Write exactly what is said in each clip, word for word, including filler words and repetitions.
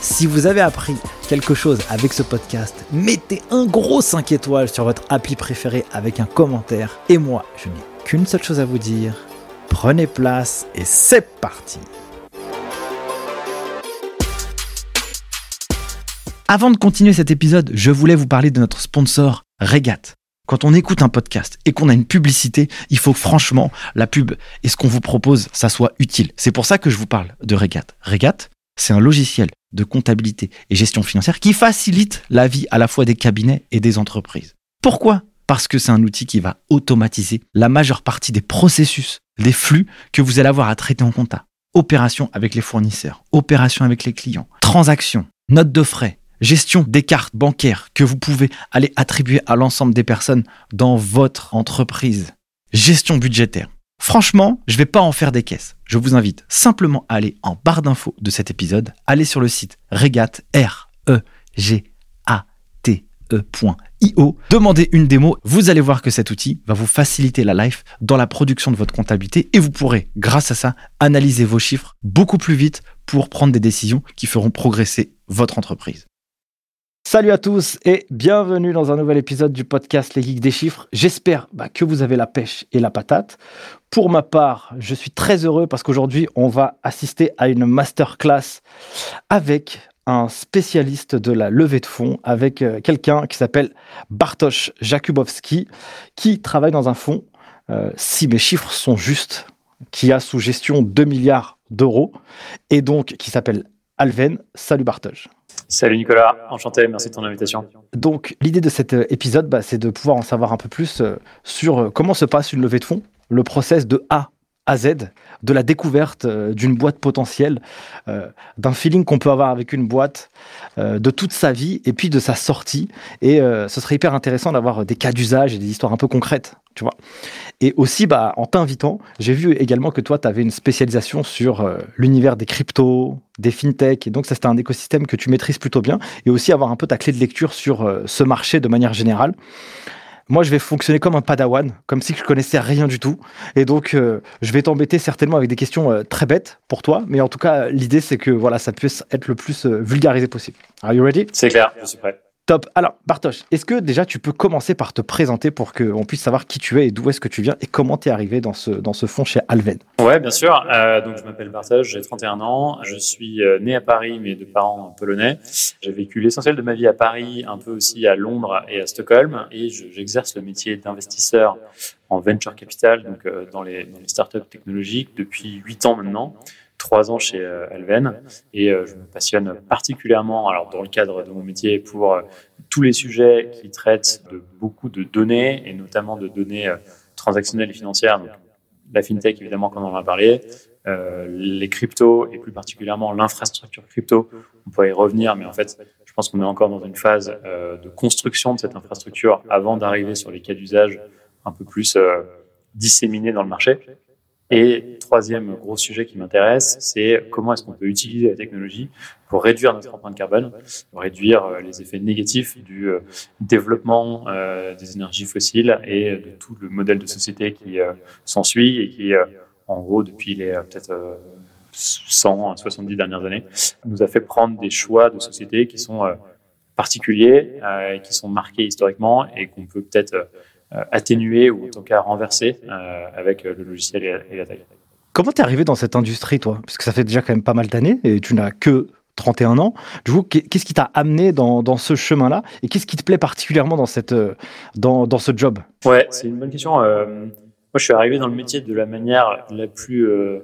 Si vous avez appris quelque chose avec ce podcast, mettez un gros cinq étoiles sur votre appli préférée avec un commentaire. Et moi, je n'ai qu'une seule chose à vous dire, prenez place et c'est parti. Avant de continuer cet épisode, je voulais vous parler de notre sponsor Regate. Quand on écoute un podcast et qu'on a une publicité, il faut franchement la pub et ce qu'on vous propose, ça soit utile. C'est pour ça que je vous parle de Regate. Regate, c'est un logiciel de comptabilité et gestion financière qui facilite la vie à la fois des cabinets et des entreprises. Pourquoi ? Parce que c'est un outil qui va automatiser la majeure partie des processus, des flux que vous allez avoir à traiter en compta. Opérations avec les fournisseurs, opérations avec les clients, transactions, notes de frais, gestion des cartes bancaires que vous pouvez aller attribuer à l'ensemble des personnes dans votre entreprise, gestion budgétaire. Franchement, je ne vais pas en faire des caisses. Je vous invite simplement à aller en barre d'infos de cet épisode, aller sur le site Regate, R E G A T E point I O, demandez une démo, vous allez voir que cet outil va vous faciliter la life dans la production de votre comptabilité et vous pourrez, grâce à ça, analyser vos chiffres beaucoup plus vite pour prendre des décisions qui feront progresser votre entreprise. Salut à tous et bienvenue dans un nouvel épisode du podcast Les Geeks des Chiffres. J'espère bah, que vous avez la pêche et la patate. Pour ma part, je suis très heureux parce qu'aujourd'hui, on va assister à une masterclass avec un spécialiste de la levée de fonds, avec euh, quelqu'un qui s'appelle Bartosz Jakubowski, qui travaille dans un fonds, euh, si mes chiffres sont justes, qui a sous gestion deux milliards d'euros et donc qui s'appelle Alven. Salut Bartosz. Salut Nicolas, enchanté, merci de ton invitation. Donc l'idée de cet épisode, bah, c'est de pouvoir en savoir un peu plus euh, sur euh, comment se passe une levée de fonds, le process de A à Z, de la découverte euh, d'une boîte potentielle, euh, d'un feeling qu'on peut avoir avec une boîte, euh, de toute sa vie et puis de sa sortie. Et euh, ce serait hyper intéressant d'avoir des cas d'usage et des histoires un peu concrètes, tu vois. Et aussi, bah, en t'invitant, j'ai vu également que toi, tu avais une spécialisation sur euh, l'univers des cryptos, des fintech, et donc ça, c'est un écosystème que tu maîtrises plutôt bien, et aussi avoir un peu ta clé de lecture sur euh, ce marché de manière générale. Moi, je vais fonctionner comme un padawan, comme si je connaissais rien du tout, et donc euh, je vais t'embêter certainement avec des questions euh, très bêtes pour toi, mais en tout cas, l'idée, c'est que voilà, ça puisse être le plus euh, vulgarisé possible. Are you ready ? C'est clair, je suis prêt. Top. Alors, Bartosz, est-ce que déjà tu peux commencer par te présenter pour qu'on puisse savoir qui tu es et d'où est-ce que tu viens et comment tu es arrivé dans ce, dans ce fonds chez Alven ? Ouais, bien sûr. Euh, donc, je m'appelle Bartosz, j'ai trente et un ans. Je suis né à Paris, mais de parents polonais. J'ai vécu l'essentiel de ma vie à Paris, un peu aussi à Londres et à Stockholm. Et je, j'exerce le métier d'investisseur en venture capital, donc euh, dans, les, dans les startups technologiques, depuis huit ans maintenant. Trois ans chez Alven et je me passionne particulièrement, alors dans le cadre de mon métier, pour tous les sujets qui traitent de beaucoup de données et notamment de données transactionnelles et financières. Donc, la fintech, évidemment, quand on en a parlé, euh, les cryptos et plus particulièrement l'infrastructure crypto. On pourrait y revenir, mais en fait, je pense qu'on est encore dans une phase euh, de construction de cette infrastructure avant d'arriver sur les cas d'usage un peu plus euh, disséminés dans le marché. Et troisième gros sujet qui m'intéresse, c'est comment est-ce qu'on peut utiliser la technologie pour réduire notre empreinte carbone, pour réduire les effets négatifs du développement euh, des énergies fossiles et de tout le modèle de société qui euh, s'ensuit et qui, euh, en gros, depuis les euh, peut-être euh, cent, soixante-dix dernières années, nous a fait prendre des choix de société qui sont euh, particuliers, euh, qui sont marqués historiquement et qu'on peut peut-être... Euh, atténué ou en tout cas renversé euh, avec le logiciel et, et la taille. Comment t'es arrivé dans cette industrie, toi ? Parce que ça fait déjà quand même pas mal d'années et tu n'as que trente et un ans. Du coup, qu'est-ce qui t'a amené dans, dans ce chemin-là et qu'est-ce qui te plaît particulièrement dans, cette, dans, dans ce job ? Ouais, c'est une bonne question. Euh, moi, je suis arrivé dans le métier de la manière la plus euh,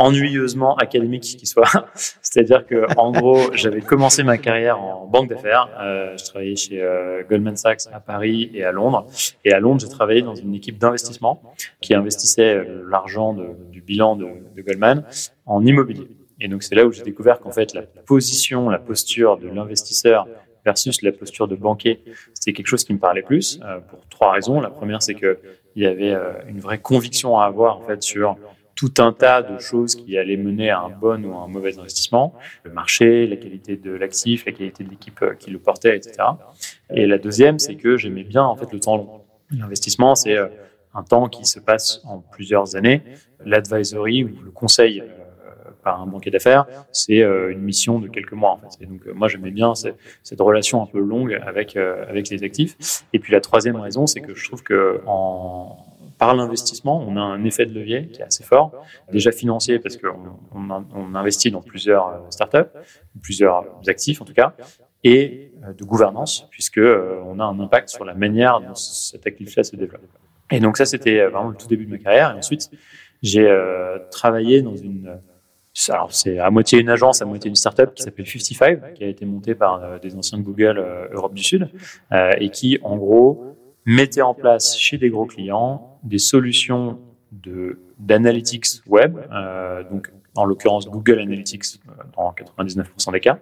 ennuyeusement académique qui soit. C'est-à-dire que, en gros, j'avais commencé ma carrière en banque d'affaires. Euh, je travaillais chez euh, Goldman Sachs à Paris et à Londres. Et à Londres, j'ai travaillé dans une équipe d'investissement qui investissait euh, l'argent de, du bilan de, de Goldman en immobilier. Et donc, c'est là où j'ai découvert qu'en fait, la position, la posture de l'investisseur versus la posture de banquier, c'était quelque chose qui me parlait plus euh, pour trois raisons. La première, c'est qu'il y avait euh, une vraie conviction à avoir en fait sur tout un tas de choses qui allaient mener à un bon ou à un mauvais investissement, le marché, la qualité de l'actif, la qualité de l'équipe qui le portait, et cetera. Et la deuxième, c'est que j'aimais bien en fait le temps long. L'investissement, c'est un temps qui se passe en plusieurs années. L'advisory ou le conseil par un banquier d'affaires, c'est une mission de quelques mois en fait. Et donc moi j'aimais bien cette, cette relation un peu longue avec avec les actifs. Et puis la troisième raison, c'est que je trouve que en par l'investissement, on a un effet de levier qui est assez fort, déjà financier parce qu'on on, on investit dans plusieurs startups, plusieurs actifs en tout cas, et de gouvernance puisque on a un impact sur la manière dont cet actif-là se développe. Et donc ça, c'était vraiment le tout début de ma carrière. Et ensuite, j'ai euh, travaillé dans une Alors, c'est à moitié une agence, à moitié une startup qui s'appelle cinquante-cinq, qui a été montée par euh, des anciens de Google euh, Europe du Sud euh, et qui, en gros, mettait en place chez des gros clients des solutions de, d'analytics web, euh, donc en l'occurrence Google Analytics euh, dans quatre-vingt-dix-neuf pour cent des cas.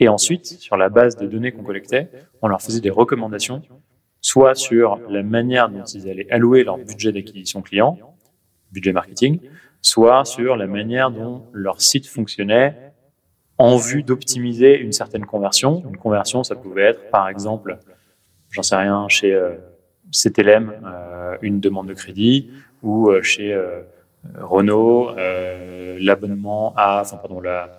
Et ensuite, sur la base des données qu'on collectait, on leur faisait des recommandations, soit sur la manière dont ils allaient allouer leur budget d'acquisition client, budget marketing, soit sur la manière dont leur site fonctionnait en vue d'optimiser une certaine conversion. Une conversion, ça pouvait être, par exemple, j'en sais rien, chez euh, C T L M, euh, une demande de crédit, ou euh, chez euh, Renault, euh, l'abonnement à, enfin pardon, la,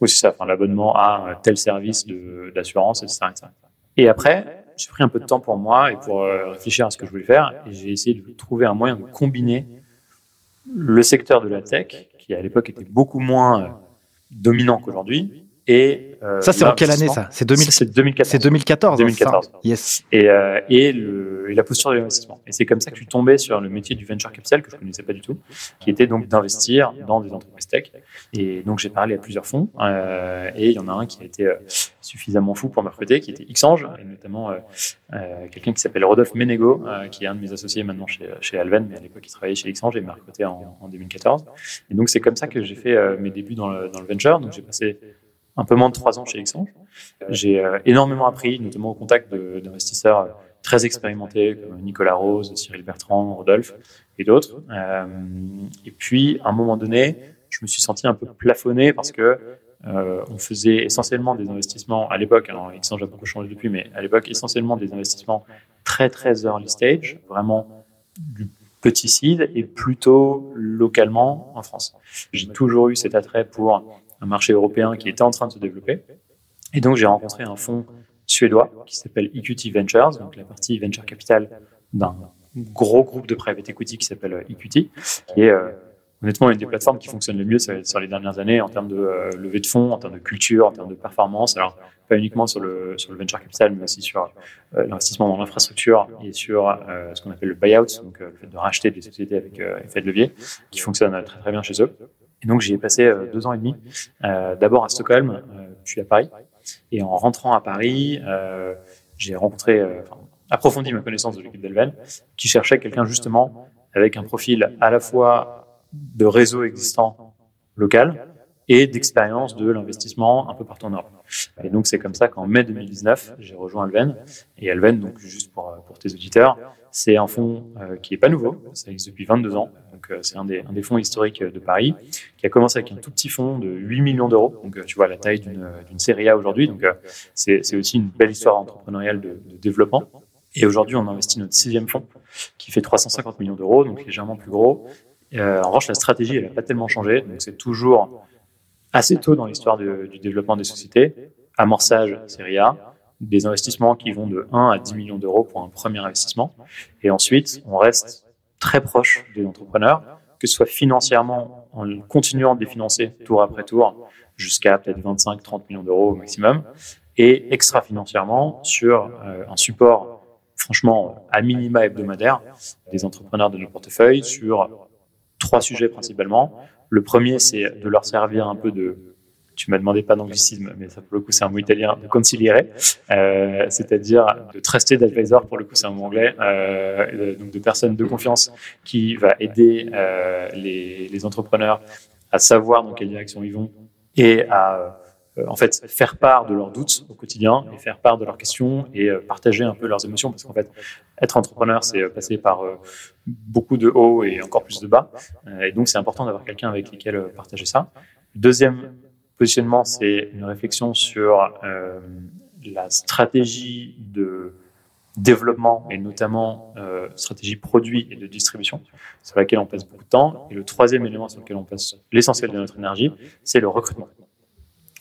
oui, c'est ça, enfin l'abonnement à tel service de, d'assurance, et cetera, et cetera. Et après, j'ai pris un peu de temps pour moi et pour euh, réfléchir à ce que je voulais faire, et j'ai essayé de trouver un moyen de combiner le secteur de la tech, qui à l'époque était beaucoup moins dominant qu'aujourd'hui, et euh, ça c'est en quelle année ça ? C'est, deux mille... c'est deux mille quatorze. C'est deux mille quatorze. deux mille quatorze. Yes. Et, euh, et, le, et la posture de l'investissement. Et c'est comme ça que je suis tombé sur le métier du venture capital que je connaissais pas du tout, qui était donc d'investir dans des entreprises tech. Et donc j'ai parlé à plusieurs fonds, euh, et il y en a un qui a été euh, suffisamment fou pour me recruter, qui était Xange, et notamment euh, euh, quelqu'un qui s'appelle Rodolphe Menego, euh, qui est un de mes associés maintenant chez, chez Alven, mais à l'époque il travaillait chez Xange et m'a recruté en, en deux mille quatorze. Et donc c'est comme ça que j'ai fait euh, mes débuts dans le, dans le venture. Donc j'ai passé un peu moins de trois ans chez Xange. J'ai euh, énormément appris, notamment au contact de, d'investisseurs très expérimentés comme Nicolas Rose, Cyril Bertrand, Rodolphe et d'autres. Euh, et puis, à un moment donné, je me suis senti un peu plafonné parce que euh, on faisait essentiellement des investissements à l'époque. Alors, Xange a beaucoup changé depuis, mais à l'époque, essentiellement des investissements très très early stage, vraiment du petit seed et plutôt localement en France. J'ai toujours eu cet attrait pour un marché européen qui était en train de se développer. Et donc, j'ai rencontré un fonds suédois qui s'appelle E Q T Ventures, donc la partie venture capital d'un gros groupe de private equity qui s'appelle E Q T, qui est euh, honnêtement une des plateformes qui fonctionne le mieux sur les dernières années en termes de euh, levée de fonds, en termes de culture, en termes de performance. Alors, pas uniquement sur le, sur le venture capital, mais aussi sur euh, l'investissement dans l'infrastructure et sur euh, ce qu'on appelle le buyout, donc euh, le fait de racheter des sociétés avec euh, effet de levier, qui fonctionne euh, très très bien chez eux. Et donc, j'y ai passé euh, deux ans et demi, euh, d'abord à Stockholm, euh, puis à Paris. Et en rentrant à Paris, euh, j'ai rencontré, euh, enfin, approfondi ma connaissance de l'équipe d'Alven, qui cherchait quelqu'un justement avec un profil à la fois de réseau existant local et d'expérience de l'investissement un peu partout en Europe. Et donc, c'est comme ça qu'en mai deux mille dix-neuf, j'ai rejoint Alven. Et Alven, donc juste pour, pour tes auditeurs, c'est un fonds euh, qui n'est pas nouveau, ça existe depuis vingt-deux ans. Donc, euh, c'est un des, un des fonds historiques de Paris, qui a commencé avec un tout petit fonds de huit millions d'euros. Donc, euh, tu vois la taille d'une, d'une série A aujourd'hui. Donc, euh, c'est, c'est aussi une belle histoire entrepreneuriale de, de développement. Et aujourd'hui, on investit notre sixième fonds, qui fait trois cent cinquante millions d'euros, donc légèrement plus gros. Euh, en revanche, la stratégie, elle n'a pas tellement changé. Donc, c'est toujours assez tôt dans l'histoire de, du développement des sociétés, amorçage série A, des investissements qui vont de un à dix millions d'euros pour un premier investissement. Et ensuite, on reste très proche des entrepreneurs, que ce soit financièrement, en continuant de les financer tour après tour, jusqu'à peut-être vingt-cinq à trente millions d'euros au maximum, et extra-financièrement sur euh, un support, franchement, à minima hebdomadaire des entrepreneurs de nos portefeuilles sur trois sujets principalement. Le premier, c'est de leur servir un peu de... Tu m'as demandé pas d'anglicisme, mais ça, pour le coup, c'est un mot italien, de conciliere, euh, c'est-à-dire de trusted advisor, pour le coup, c'est un mot anglais, euh, donc de personnes de confiance qui va aider euh, les, les entrepreneurs à savoir dans quelle direction ils vont et à euh, en fait faire part de leurs doutes au quotidien et faire part de leurs questions et euh, partager un peu leurs émotions, parce qu'en fait, être entrepreneur, c'est passer par euh, beaucoup de hauts et encore plus de bas, euh, et donc c'est important d'avoir quelqu'un avec lequel euh, partager ça. Deuxième positionnement, c'est une réflexion sur euh, la stratégie de développement et notamment euh, stratégie produit et de distribution sur laquelle on passe beaucoup de temps. Et le troisième élément sur lequel on passe l'essentiel de notre énergie, c'est le recrutement.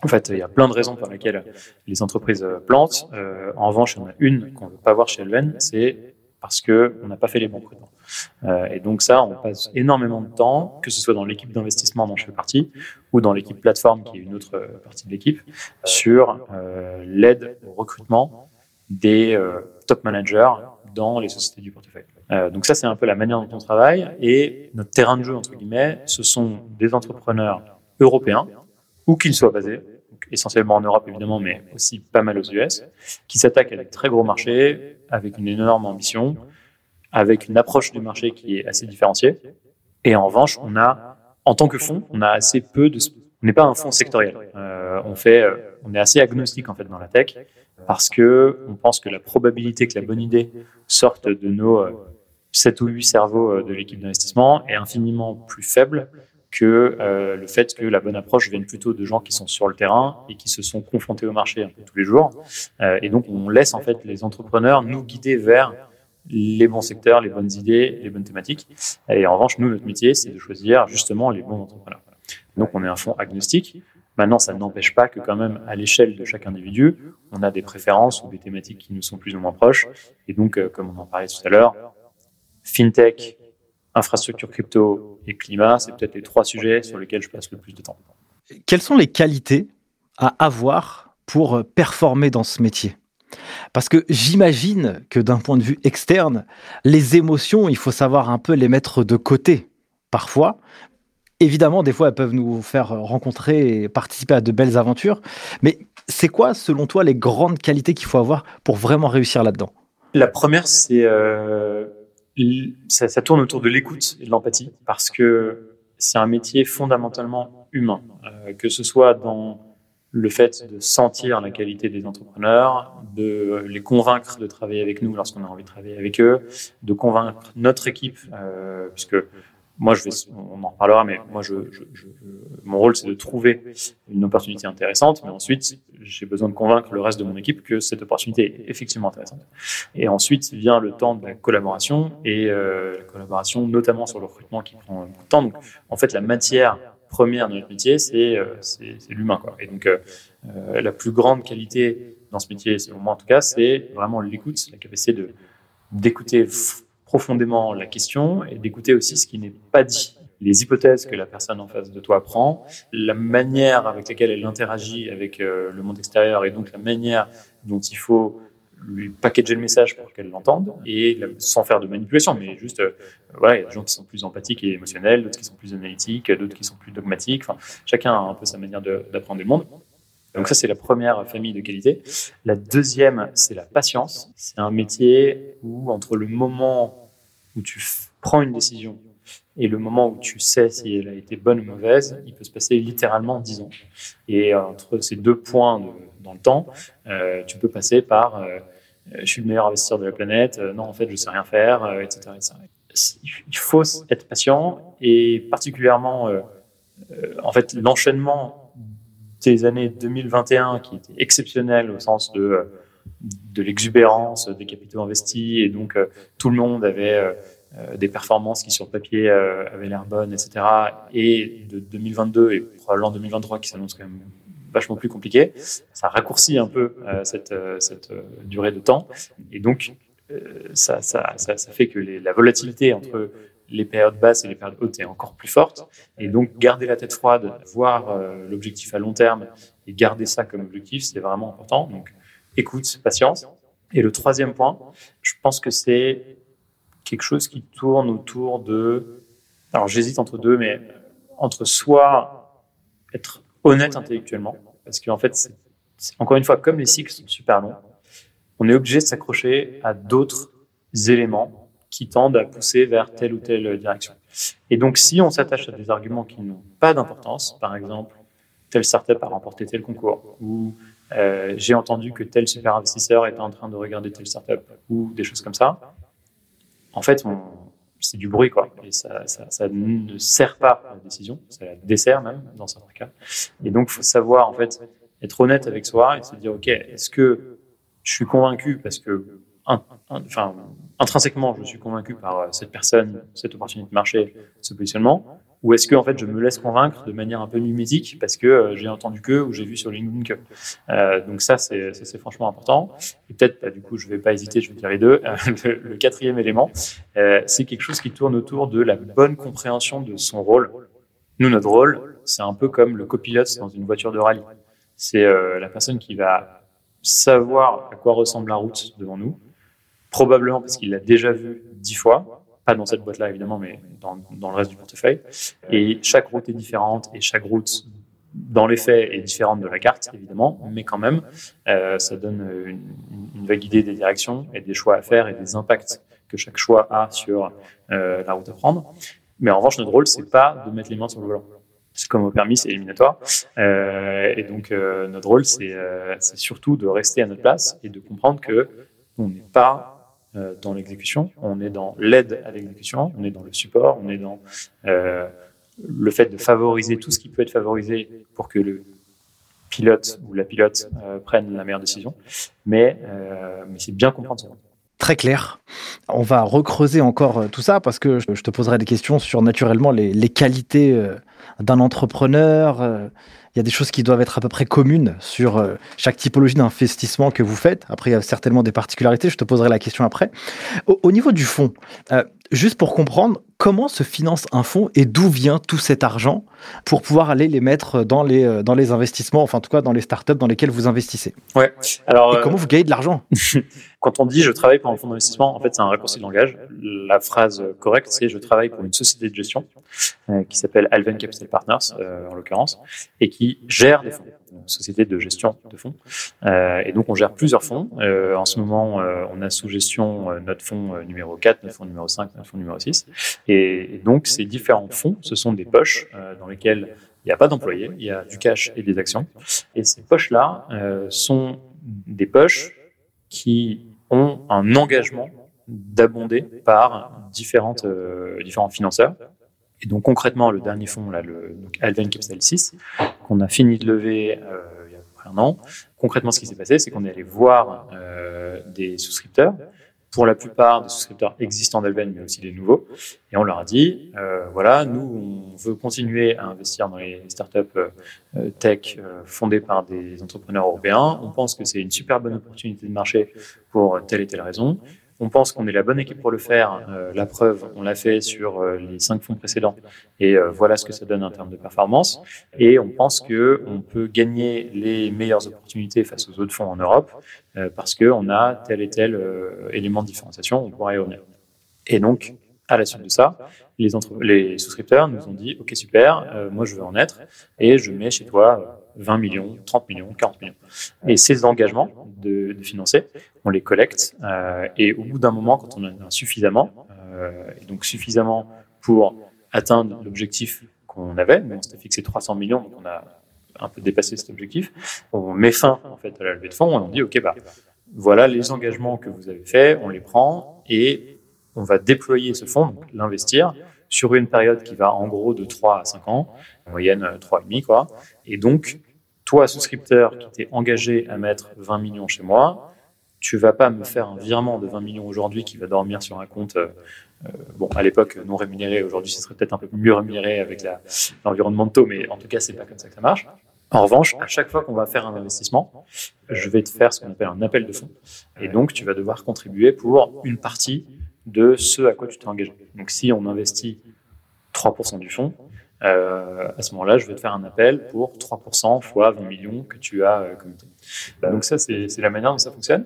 En fait, il y a plein de raisons pour lesquelles les entreprises plantent. Euh, en revanche, il y en a une qu'on ne veut pas voir chez Alven, c'est parce qu'on n'a pas fait les bons recrutements. Euh, et donc ça, on passe énormément de temps, que ce soit dans l'équipe d'investissement dont je fais partie, ou dans l'équipe plateforme, qui est une autre partie de l'équipe, sur euh, l'aide au recrutement des euh, top managers dans les sociétés du portefeuille. Euh, donc ça, c'est un peu la manière dont on travaille. Et notre terrain de jeu, entre guillemets, ce sont des entrepreneurs européens, où qu'ils soient basés, essentiellement en Europe évidemment, mais aussi pas mal aux U S, qui s'attaquent à des très gros marchés, avec une énorme ambition, avec une approche du marché qui est assez différenciée. Et en revanche, on a, en tant que fonds, on a assez peu de... On n'est pas un fonds sectoriel. Euh, on fait, on est assez agnostique en fait dans la tech, parce que on pense que la probabilité que la bonne idée sorte de nos sept ou huit cerveaux de l'équipe d'investissement est infiniment plus faible que euh, le fait que la bonne approche vienne plutôt de gens qui sont sur le terrain et qui se sont confrontés au marché un peu tous les jours. Euh, et donc, on laisse en fait les entrepreneurs nous guider vers les bons secteurs, les bonnes idées, les bonnes thématiques. Et en revanche, nous, notre métier, c'est de choisir justement les bons entrepreneurs. Donc, on est un fonds agnostique. Maintenant, ça n'empêche pas que quand même, à l'échelle de chaque individu, on a des préférences ou des thématiques qui nous sont plus ou moins proches. Et donc, euh, comme on en parlait tout à l'heure, fintech, infrastructure crypto et climat, c'est peut-être les trois sujets sur lesquels je passe le plus de temps. Quelles sont les qualités à avoir pour performer dans ce métier ? Parce que j'imagine que d'un point de vue externe, les émotions, il faut savoir un peu les mettre de côté parfois. Évidemment, des fois, elles peuvent nous faire rencontrer et participer à de belles aventures. Mais c'est quoi, selon toi, les grandes qualités qu'il faut avoir pour vraiment réussir là-dedans ? La première, c'est... Euh... Ça, ça tourne autour de l'écoute et de l'empathie, parce que c'est un métier fondamentalement humain, euh, que ce soit dans le fait de sentir la qualité des entrepreneurs, de les convaincre de travailler avec nous lorsqu'on a envie de travailler avec eux, de convaincre notre équipe, euh, puisque moi, je vais, on en reparlera, mais moi, je, je, je, mon rôle, c'est de trouver une opportunité intéressante, mais ensuite, j'ai besoin de convaincre le reste de mon équipe que cette opportunité est effectivement intéressante. Et ensuite vient le temps de la collaboration, et euh, la collaboration, notamment sur le recrutement, qui prend beaucoup de temps. Donc, en fait, la matière première de notre métier, c'est, euh, c'est, c'est l'humain, quoi. Et donc, euh, euh, la plus grande qualité dans ce métier, selon moi en tout cas, c'est vraiment l'écoute, la capacité de, d'écouter profondément la question et d'écouter aussi ce qui n'est pas dit, les hypothèses que la personne en face de toi prend, la manière avec laquelle elle interagit avec euh, le monde extérieur, et donc la manière dont il faut lui packager le message pour qu'elle l'entende, et la, sans faire de manipulation, mais juste, euh, voilà, il y a des gens qui sont plus empathiques et émotionnels, d'autres qui sont plus analytiques, d'autres qui sont plus dogmatiques, enfin, chacun a un peu sa manière de, d'apprendre le monde. Donc ça, c'est la première famille de qualité. La deuxième, c'est la patience. C'est un métier où, entre le moment où tu f- prends une décision et le moment où tu sais si elle a été bonne ou mauvaise, il peut se passer littéralement dix ans. Et entre ces deux points de, dans le temps, euh, tu peux passer par euh, « je suis le meilleur investisseur de la planète euh, »,« non, en fait, je ne sais rien faire euh, », et cetera, et cetera. Il faut être patient, et particulièrement, euh, euh, en fait, l'enchaînement des années deux mille vingt et un qui était exceptionnel au sens de… Euh, de l'exubérance des capitaux investis, et donc euh, tout le monde avait euh, des performances qui sur le papier euh, avaient l'air bonnes, et cetera. Et de deux mille vingt-deux et probablement deux mille vingt-trois qui s'annonce quand même vachement plus compliqué, ça raccourcit un peu euh, cette, euh, cette euh, durée de temps, et donc euh, ça, ça, ça, ça fait que les, la volatilité entre les périodes basses et les périodes hautes est encore plus forte, et donc garder la tête froide, voir euh, l'objectif à long terme et garder ça comme objectif, c'est vraiment important. Donc écoute, patience. Et le troisième point, je pense que c'est quelque chose qui tourne autour de... Alors, j'hésite entre deux, mais entre soi, être honnête intellectuellement, parce qu'en fait, c'est, c'est, encore une fois, comme les cycles sont super longs, on est obligé de s'accrocher à d'autres éléments qui tendent à pousser vers telle ou telle direction. Et donc, si on s'attache à des arguments qui n'ont pas d'importance, par exemple, telle startup a remporté tel concours, ou euh, j'ai entendu que tel super investisseur est en train de regarder telle startup, ou des choses comme ça, en fait, on, c'est du bruit, quoi. Et ça, ça, ça ne sert pas à la décision, ça la dessert même, dans certains cas. Et donc, il faut savoir, en fait, être honnête avec soi et se dire, OK, est-ce que je suis convaincu parce que, un, un, enfin, intrinsèquement, je suis convaincu par cette personne, cette opportunité de marché, ce positionnement, ou est-ce que, en fait, je me laisse convaincre de manière un peu mimétique parce que euh, j'ai entendu que ou j'ai vu sur LinkedIn que. Euh, donc ça c'est, ça, c'est franchement important. Et peut-être, bah, du coup, je vais pas hésiter, je vais dire les deux. Euh, le, le quatrième élément, euh, c'est quelque chose qui tourne autour de la bonne compréhension de son rôle. Nous, notre rôle, c'est un peu comme le copilote dans une voiture de rallye. C'est euh, la personne qui va savoir à quoi ressemble la route devant nous, probablement parce qu'il l'a déjà vue dix fois. Pas dans cette boîte-là, évidemment, mais dans, dans le reste du portefeuille. Et chaque route est différente, et chaque route, dans les faits, est différente de la carte, évidemment, mais quand même, euh, ça donne une, une vague idée des directions et des choix à faire et des impacts que chaque choix a sur euh, la route à prendre. Mais en revanche, notre rôle, c'est pas de mettre les mains sur le volant. C'est comme au permis, c'est éliminatoire. Euh, et donc, euh, notre rôle, c'est, euh, c'est surtout de rester à notre place et de comprendre que on n'est pas dans l'exécution, on est dans l'aide à l'exécution, on est dans le support, on est dans euh, le fait de favoriser tout ce qui peut être favorisé pour que le pilote ou la pilote euh, prenne la meilleure décision, mais, euh, mais c'est bien comprendre ça. Très clair. On va recreuser encore tout ça parce que je te poserai des questions sur naturellement les, les qualités d'un entrepreneur. Il y a des choses qui doivent être à peu près communes sur chaque typologie d'investissement que vous faites. Après, il y a certainement des particularités. Je te poserai la question après. Au, au niveau du fonds, euh, juste pour comprendre, comment se finance un fonds et d'où vient tout cet argent pour pouvoir aller les mettre dans les, dans les investissements, enfin en tout cas dans les startups dans lesquelles vous investissez. Ouais. Alors, et comment euh... vous gagnez de l'argent? Quand on dit « je travaille pour un fonds d'investissement », en fait, c'est un raccourci de langage. La phrase correcte, c'est « je travaille pour une société de gestion euh, » qui s'appelle Alven Capital Partners, euh, en l'occurrence, et qui gère des fonds, une société de gestion de fonds. Euh, et donc, on gère plusieurs fonds. Euh, en ce moment, euh, on a sous gestion euh, notre fonds numéro quatre, notre fonds numéro cinq, notre fonds numéro six. Et, et donc, ces différents fonds, ce sont des poches euh, dans lesquelles il n'y a pas d'employés, il y a du cash et des actions. Et ces poches-là euh, sont des poches qui ont un engagement d'abonder par différentes, euh, différents financeurs. Et donc, concrètement, le dernier fonds, là, le, donc Alven Capital six, qu'on a fini de lever euh, il y a à peu près un an, concrètement, ce qui s'est passé, c'est qu'on est allé voir euh, des souscripteurs, pour la plupart des souscripteurs existants d'Alven, mais aussi des nouveaux, et on leur a dit, euh, voilà, nous, on veut continuer à investir dans les startups euh, tech euh, fondées par des entrepreneurs européens. On pense que c'est une super bonne opportunité de marché pour telle et telle raison. On pense qu'on est la bonne équipe pour le faire. Euh, la preuve, on l'a fait sur euh, les cinq fonds précédents. Et euh, voilà ce que ça donne en termes de performance. Et on pense qu'on peut gagner les meilleures opportunités face aux autres fonds en Europe euh, parce qu'on a tel et tel euh, élément de différenciation. On pourra y revenir. Et donc, à la suite de ça, les, entre- les souscripteurs nous ont dit « Ok, super, euh, moi je veux en être et je mets chez toi vingt millions, trente millions, quarante millions. » Et ces engagements de, de financer, on les collecte euh, et au bout d'un moment, quand on en a suffisamment, euh, et donc suffisamment pour atteindre l'objectif qu'on avait, mais on s'était fixé trois cents millions, donc on a un peu dépassé cet objectif, on met fin en fait à la levée de fonds, on dit « Ok, bah, voilà les engagements que vous avez faits, on les prend et on va déployer ce fonds, donc l'investir, sur une période qui va en gros de trois à cinq ans, en moyenne trois virgule cinq, quoi. Et donc, toi, souscripteur qui t'es engagé à mettre vingt millions chez moi, tu vas pas me faire un virement de vingt millions aujourd'hui qui va dormir sur un compte, euh, bon, à l'époque non rémunéré, aujourd'hui ce serait peut-être un peu mieux rémunéré avec la, l'environnement de taux, mais en tout cas, c'est pas comme ça que ça marche. En revanche, à chaque fois qu'on va faire un investissement, je vais te faire ce qu'on appelle un appel de fonds. Et donc, tu vas devoir contribuer pour une partie de ce à quoi tu t'es engagé. Donc, si on investit trois pour cent du fonds, euh, à ce moment-là, je vais te faire un appel pour trois pour cent fois vingt millions que tu as euh, committé. Donc, ça, c'est, c'est la manière dont ça fonctionne.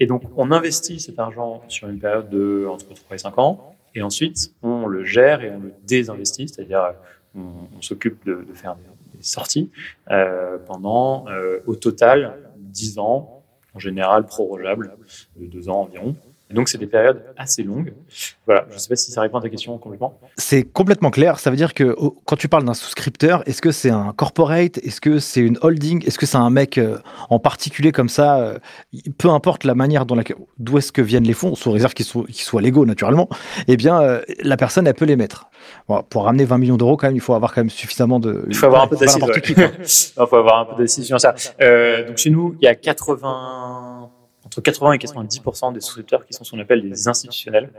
Et donc, on investit cet argent sur une période de entre trois et cinq ans, et ensuite, on le gère et on le désinvestit, c'est-à-dire on, on s'occupe de, de faire des, des sorties euh, pendant euh, au total dix ans, en général prorogeables, de deux ans environ. Et donc, c'est des périodes assez longues. Voilà, je ne sais pas si ça répond à ta question complètement. C'est complètement clair. Ça veut dire que oh, quand tu parles d'un souscripteur, est-ce que c'est un corporate? Est-ce que c'est une holding? Est-ce que c'est un mec euh, en particulier comme ça? euh, Peu importe la manière dont la, d'où est-ce que viennent les fonds, sous réserve qu'ils soient, qu'ils soient légaux naturellement, eh bien, euh, la personne, elle peut les mettre. Bon, pour ramener vingt millions d'euros, quand même, il faut avoir quand même suffisamment de... Il faut avoir un peu d'assises. Ouais. Il faut avoir un peu d'assises sur ça. Euh, donc, chez nous, il y a quatre-vingts... entre quatre-vingts et quatre-vingt-dix pour cent des souscripteurs qui sont ce qu'on appelle des institutionnels.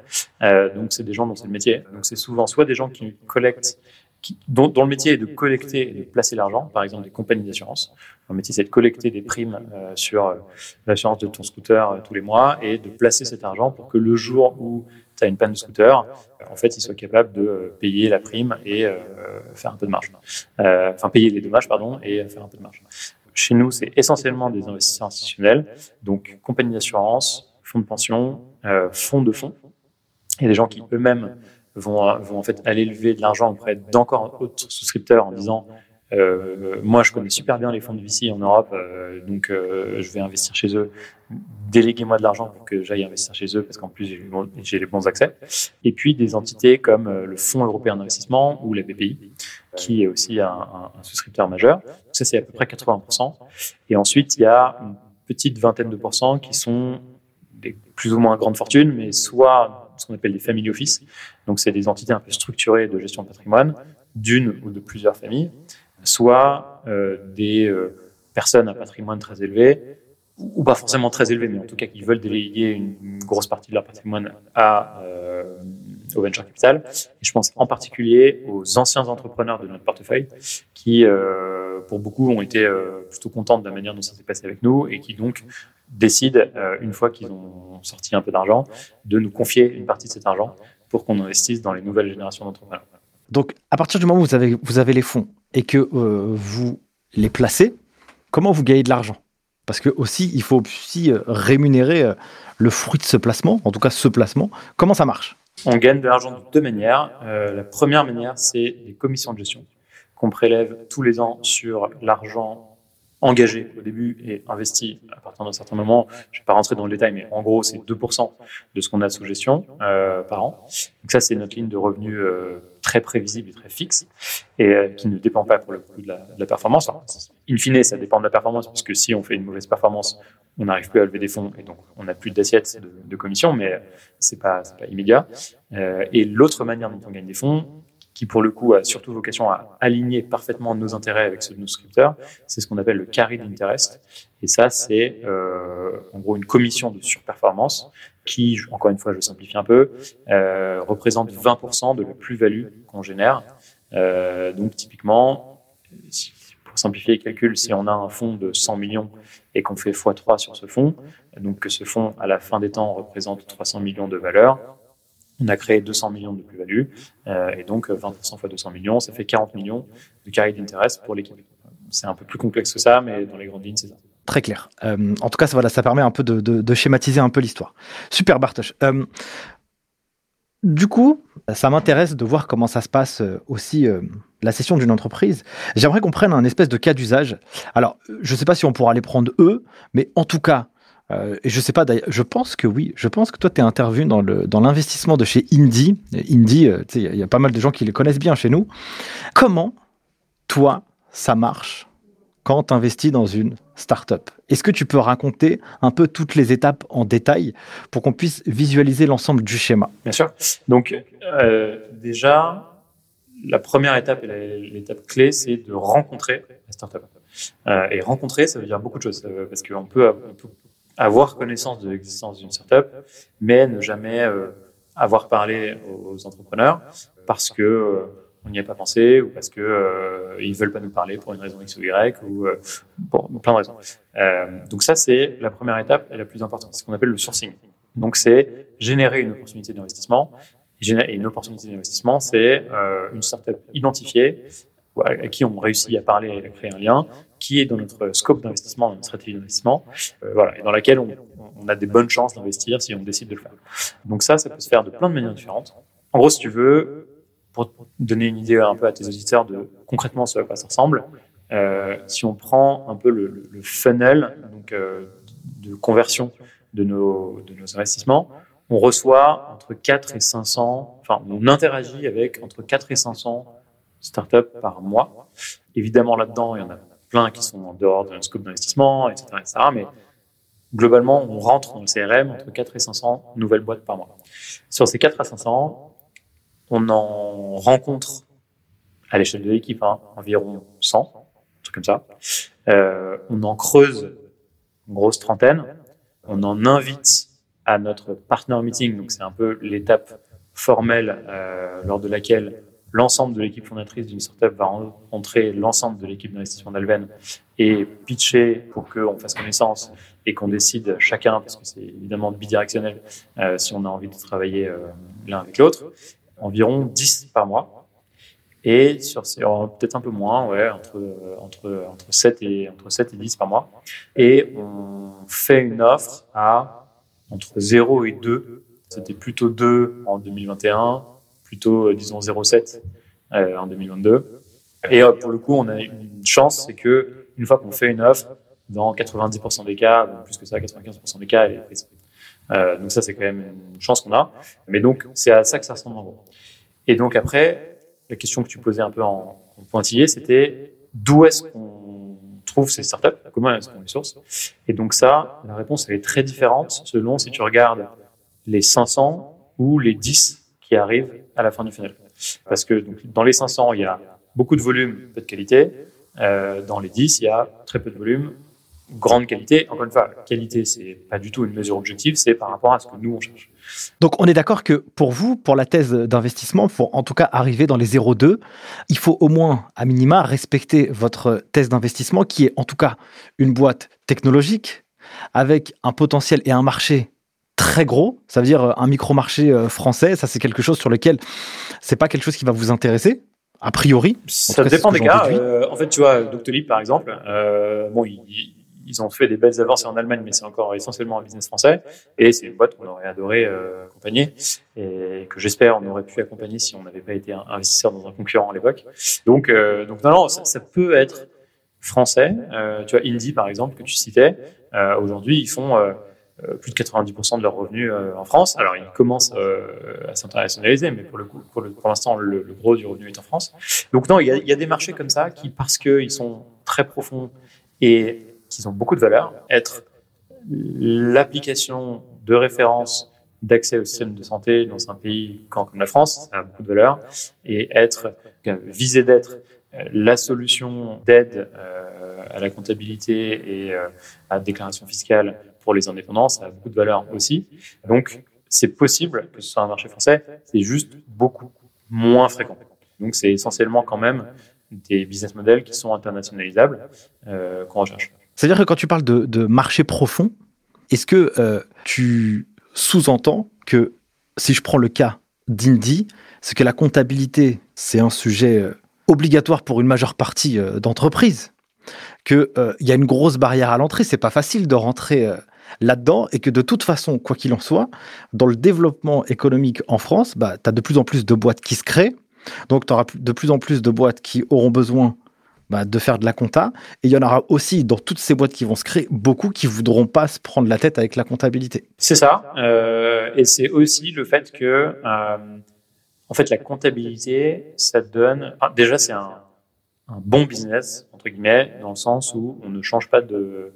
Euh, donc, c'est des gens dont c'est le métier. Donc, c'est souvent soit des gens qui collectent, qui, dont, dont le métier est de collecter et de placer l'argent, par exemple des compagnies d'assurance. Leur métier, c'est de collecter des primes euh, sur euh, l'assurance de ton scooter euh, tous les mois et de placer cet argent pour que le jour où tu as une panne de scooter, euh, en fait, ils soient capables de euh, payer la prime et euh, faire un peu de marge. Euh, enfin, payer les dommages, pardon, et euh, faire un peu de marge. Chez nous, c'est essentiellement des investisseurs institutionnels, donc compagnies d'assurance, fonds de pension, euh, fonds de fonds, et des gens qui eux-mêmes vont, vont en fait aller lever de l'argent auprès d'encore d'autres souscripteurs en disant euh, « Moi, je connais super bien les fonds de V C en Europe, euh, donc euh, je vais investir chez eux. Déléguez-moi de l'argent pour que j'aille investir chez eux parce qu'en plus, j'ai, bon, j'ai les bons accès. » Et puis, des entités comme euh, le Fonds européen d'investissement ou la B P I, qui est aussi un, un, un souscripteur majeur. Donc ça, c'est à peu près quatre-vingts pour cent. Et ensuite, il y a une petite vingtaine de pourcents qui sont des plus ou moins grandes fortunes, mais soit ce qu'on appelle des family office. Donc, c'est des entités un peu structurées de gestion de patrimoine, d'une ou de plusieurs familles, soit euh, des euh, personnes à patrimoine très élevé, ou pas forcément très élevé, mais en tout cas qui veulent déléguer une, une grosse partie de leur patrimoine à... Euh, au venture capital, et je pense en particulier aux anciens entrepreneurs de notre portefeuille qui, euh, pour beaucoup, ont été euh, plutôt contents de la manière dont ça s'est passé avec nous et qui donc décident, euh, une fois qu'ils ont sorti un peu d'argent, de nous confier une partie de cet argent pour qu'on investisse dans les nouvelles générations d'entrepreneurs. Donc, à partir du moment où vous avez, vous avez les fonds et que euh, vous les placez, comment vous gagnez de l'argent ? Parce que aussi, il faut aussi rémunérer le fruit de ce placement, en tout cas ce placement. Comment ça marche ? On gagne de l'argent de deux manières. Euh, la première manière, c'est les commissions de gestion qu'on prélève tous les ans sur l'argent engagé au début et investi à partir d'un certain moment. Je ne vais pas rentrer dans le détail, mais en gros, c'est deux pour cent de ce qu'on a sous gestion euh, par an. Donc ça, c'est notre ligne de revenus euh, très prévisible et très fixe et euh, qui ne dépend pas pour le coup de la, de la performance. Alors, in fine, ça dépend de la performance puisque si on fait une mauvaise performance, on n'arrive plus à lever des fonds et donc on n'a plus d'assiette de, de commission, mais c'est pas, c'est pas immédiat. Euh, et l'autre manière dont on gagne des fonds, qui pour le coup a surtout vocation à aligner parfaitement nos intérêts avec ceux de nos souscripteurs, c'est ce qu'on appelle le carried interest. Et ça, c'est euh, en gros une commission de surperformance qui, encore une fois, je simplifie un peu, euh, représente vingt pour cent de la plus-value qu'on génère. Euh, donc typiquement, pour simplifier les calculs, si on a un fonds de cent millions et qu'on fait fois trois sur ce fonds, donc que ce fonds, à la fin des temps, représente trois cents millions de valeur, on a créé deux cents millions de plus-value, euh, et donc vingt pour cent fois deux cents millions, ça fait quarante millions de carry d'interest pour l'équipe. C'est un peu plus complexe que ça, mais dans les grandes lignes, c'est ça. Très clair. Euh, en tout cas, ça, voilà, ça permet un peu de, de, de schématiser un peu l'histoire. Super, Bartosz. Euh, du coup, ça m'intéresse de voir comment ça se passe aussi... Euh la cession d'une entreprise, j'aimerais qu'on prenne un espèce de cas d'usage. Alors, je ne sais pas si on pourra les prendre eux, mais en tout cas, euh, et je sais pas d'ailleurs, je pense que oui, je pense que toi, tu es intervenu dans, le, dans l'investissement de chez Indy. Indy, euh, il y, y a pas mal de gens qui les connaissent bien chez nous. Comment, toi, ça marche quand tu investis dans une start-up? Est-ce que tu peux raconter un peu toutes les étapes en détail pour qu'on puisse visualiser l'ensemble du schéma? Bien sûr. Donc, euh, déjà... La première étape et l'étape clé, c'est de rencontrer la startup. Euh, et rencontrer, ça veut dire beaucoup de choses, parce qu'on peut avoir connaissance de l'existence d'une startup, mais ne jamais euh, avoir parlé aux entrepreneurs parce que euh, on n'y a pas pensé ou parce que euh, ils veulent pas nous parler pour une raison X ou Y ou euh, pour plein de raisons. Euh, donc ça, c'est la première étape et la plus importante, c'est ce qu'on appelle le sourcing. Donc c'est générer une opportunité d'investissement. Et une opportunité d'investissement, c'est euh, une startup identifiée à qui on réussit à parler et à créer un lien, qui est dans notre scope d'investissement, dans notre stratégie d'investissement, euh, voilà, et dans laquelle on, on a des bonnes chances d'investir si on décide de le faire. Donc ça, ça peut se faire de plein de manières différentes. En gros, si tu veux, pour donner une idée un peu à tes auditeurs de concrètement ce à quoi ça ressemble, euh, si on prend un peu le, le funnel donc, euh, de conversion de nos, de nos investissements, on reçoit entre quatre et cinq cents, enfin, on interagit avec entre quatre et cinq cents startups par mois. Évidemment, là-dedans, il y en a plein qui sont en dehors d'un scope d'investissement, et cetera, et cetera. Mais globalement, on rentre dans le C R M entre quatre et cinq cents nouvelles boîtes par mois. Sur ces quatre à cinq cents, on en rencontre à l'échelle de l'équipe hein, environ cent, un truc comme ça. Euh, on en creuse une grosse trentaine. On en invite à notre partner meeting. Donc, c'est un peu l'étape formelle euh, lors de laquelle l'ensemble de l'équipe fondatrice d'une startup va rencontrer l'ensemble de l'équipe d'investissement d'Alven et pitcher pour qu'on fasse connaissance et qu'on décide chacun, parce que c'est évidemment bidirectionnel, euh, si on a envie de travailler euh, l'un avec l'autre, environ dix par mois. Et sur ces, peut-être un peu moins, ouais, entre, entre, entre, sept et, entre sept et dix par mois. Et on fait une offre à entre zéro et deux. C'était plutôt deux en deux mille vingt et un. Plutôt, disons, zéro virgule sept euh, en deux mille vingt-deux. Et euh, pour le coup, on a une chance, c'est qu'une fois qu'on fait une offre, dans quatre-vingt-dix pour cent des cas, plus que ça, quatre-vingt-quinze pour cent des cas, elle est prise. Euh, donc ça, c'est quand même une chance qu'on a. Mais donc, c'est à ça que ça ressemble en gros. Et donc après, la question que tu posais un peu en, en pointillé, c'était d'où est-ce qu'on trouve ces startups? Comment est-ce qu'on les source? Et donc ça, la réponse, elle est très différente selon si tu regardes les cinq cents ou les dix qui arrivent à la fin du funnel. Parce que donc, dans les cinq cents, il y a beaucoup de volume, peu de qualité. Euh, dans les dix, il y a très peu de volume, grande qualité. Encore une fois, qualité, c'est pas du tout une mesure objective, c'est par rapport à ce que nous, on cherche. Donc, on est d'accord que pour vous, pour la thèse d'investissement, pour en tout cas arriver dans les zéro virgule deux, il faut au moins, à minima, respecter votre thèse d'investissement qui est en tout cas une boîte technologique avec un potentiel et un marché très gros, ça veut dire un micro-marché français, ça c'est quelque chose sur lequel c'est pas quelque chose qui va vous intéresser, a priori. Ça cas, dépend des cas. Euh, en fait, tu vois, Doctolib par exemple, euh, bon, ils, ils ont fait des belles avancées en Allemagne, mais c'est encore essentiellement un business français, et c'est une boîte qu'on aurait adoré euh, accompagner, et que j'espère on aurait pu accompagner si on n'avait pas été investisseur dans un concurrent à l'époque. Donc, euh, donc non, non, ça, ça peut être français. Euh, tu vois, Indy par exemple, que tu citais, euh, aujourd'hui ils font... Euh, Euh, plus de quatre-vingt-dix pour cent de leurs revenus euh, en France. Alors, ils commencent euh, à s'internationaliser, mais pour, le coup, pour, le, pour l'instant, le, le gros du revenu est en France. Donc, non, il y a, il y a des marchés comme ça qui, parce qu'ils sont très profonds et qu'ils ont beaucoup de valeur, être l'application de référence d'accès au système de santé dans un pays comme la France, ça a beaucoup de valeur, et être, viser d'être la solution d'aide euh, à la comptabilité et euh, à la déclaration fiscale pour les indépendants, ça a beaucoup de valeur aussi. Donc, c'est possible que ce soit un marché français, c'est juste beaucoup moins fréquent. Donc, c'est essentiellement quand même des business models qui sont internationalisables euh, qu'on recherche. C'est-à-dire que quand tu parles de, de marché profond, est-ce que euh, tu sous-entends que, si je prends le cas d'Indy, c'est que la comptabilité, c'est un sujet euh, obligatoire pour une majeure partie euh, d'entreprises, qu'il euh, y a une grosse barrière à l'entrée, c'est pas facile de rentrer... Euh, là-dedans, et que de toute façon, quoi qu'il en soit, dans le développement économique en France, bah, tu as de plus en plus de boîtes qui se créent, donc tu auras de plus en plus de boîtes qui auront besoin bah, de faire de la compta, et il y en aura aussi, dans toutes ces boîtes qui vont se créer, beaucoup qui ne voudront pas se prendre la tête avec la comptabilité. C'est ça, euh, et c'est aussi le fait que, euh, en fait, la comptabilité, ça donne... Ah, déjà, c'est un, un bon business, entre guillemets, dans le sens où on ne change pas de...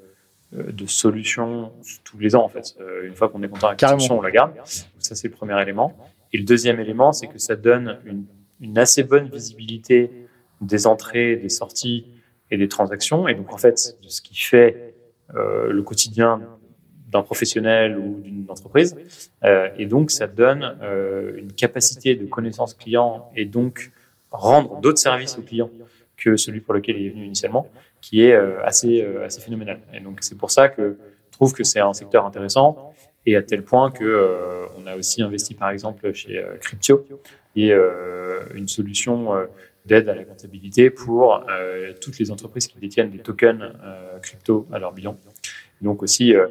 de solutions tous les ans, en fait. Euh, une fois qu'on est content avec la solution, on la garde. Donc, ça, c'est le premier élément. Et le deuxième élément, c'est que ça donne une, une assez bonne visibilité des entrées, des sorties et des transactions. Et donc, en fait, de ce qui fait euh, le quotidien d'un professionnel ou d'une entreprise. Euh, et donc, ça donne euh, une capacité de connaissance client et donc rendre d'autres services aux clients que celui pour lequel il est venu initialement, qui est assez, assez phénoménal. Et donc, c'est pour ça que je trouve que c'est un secteur intéressant, et à tel point qu'on euh, a aussi investi, par exemple, chez euh, Cryptio, et euh, une solution euh, d'aide à la comptabilité pour euh, toutes les entreprises qui détiennent des tokens euh, crypto à leur bilan. Donc aussi, euh,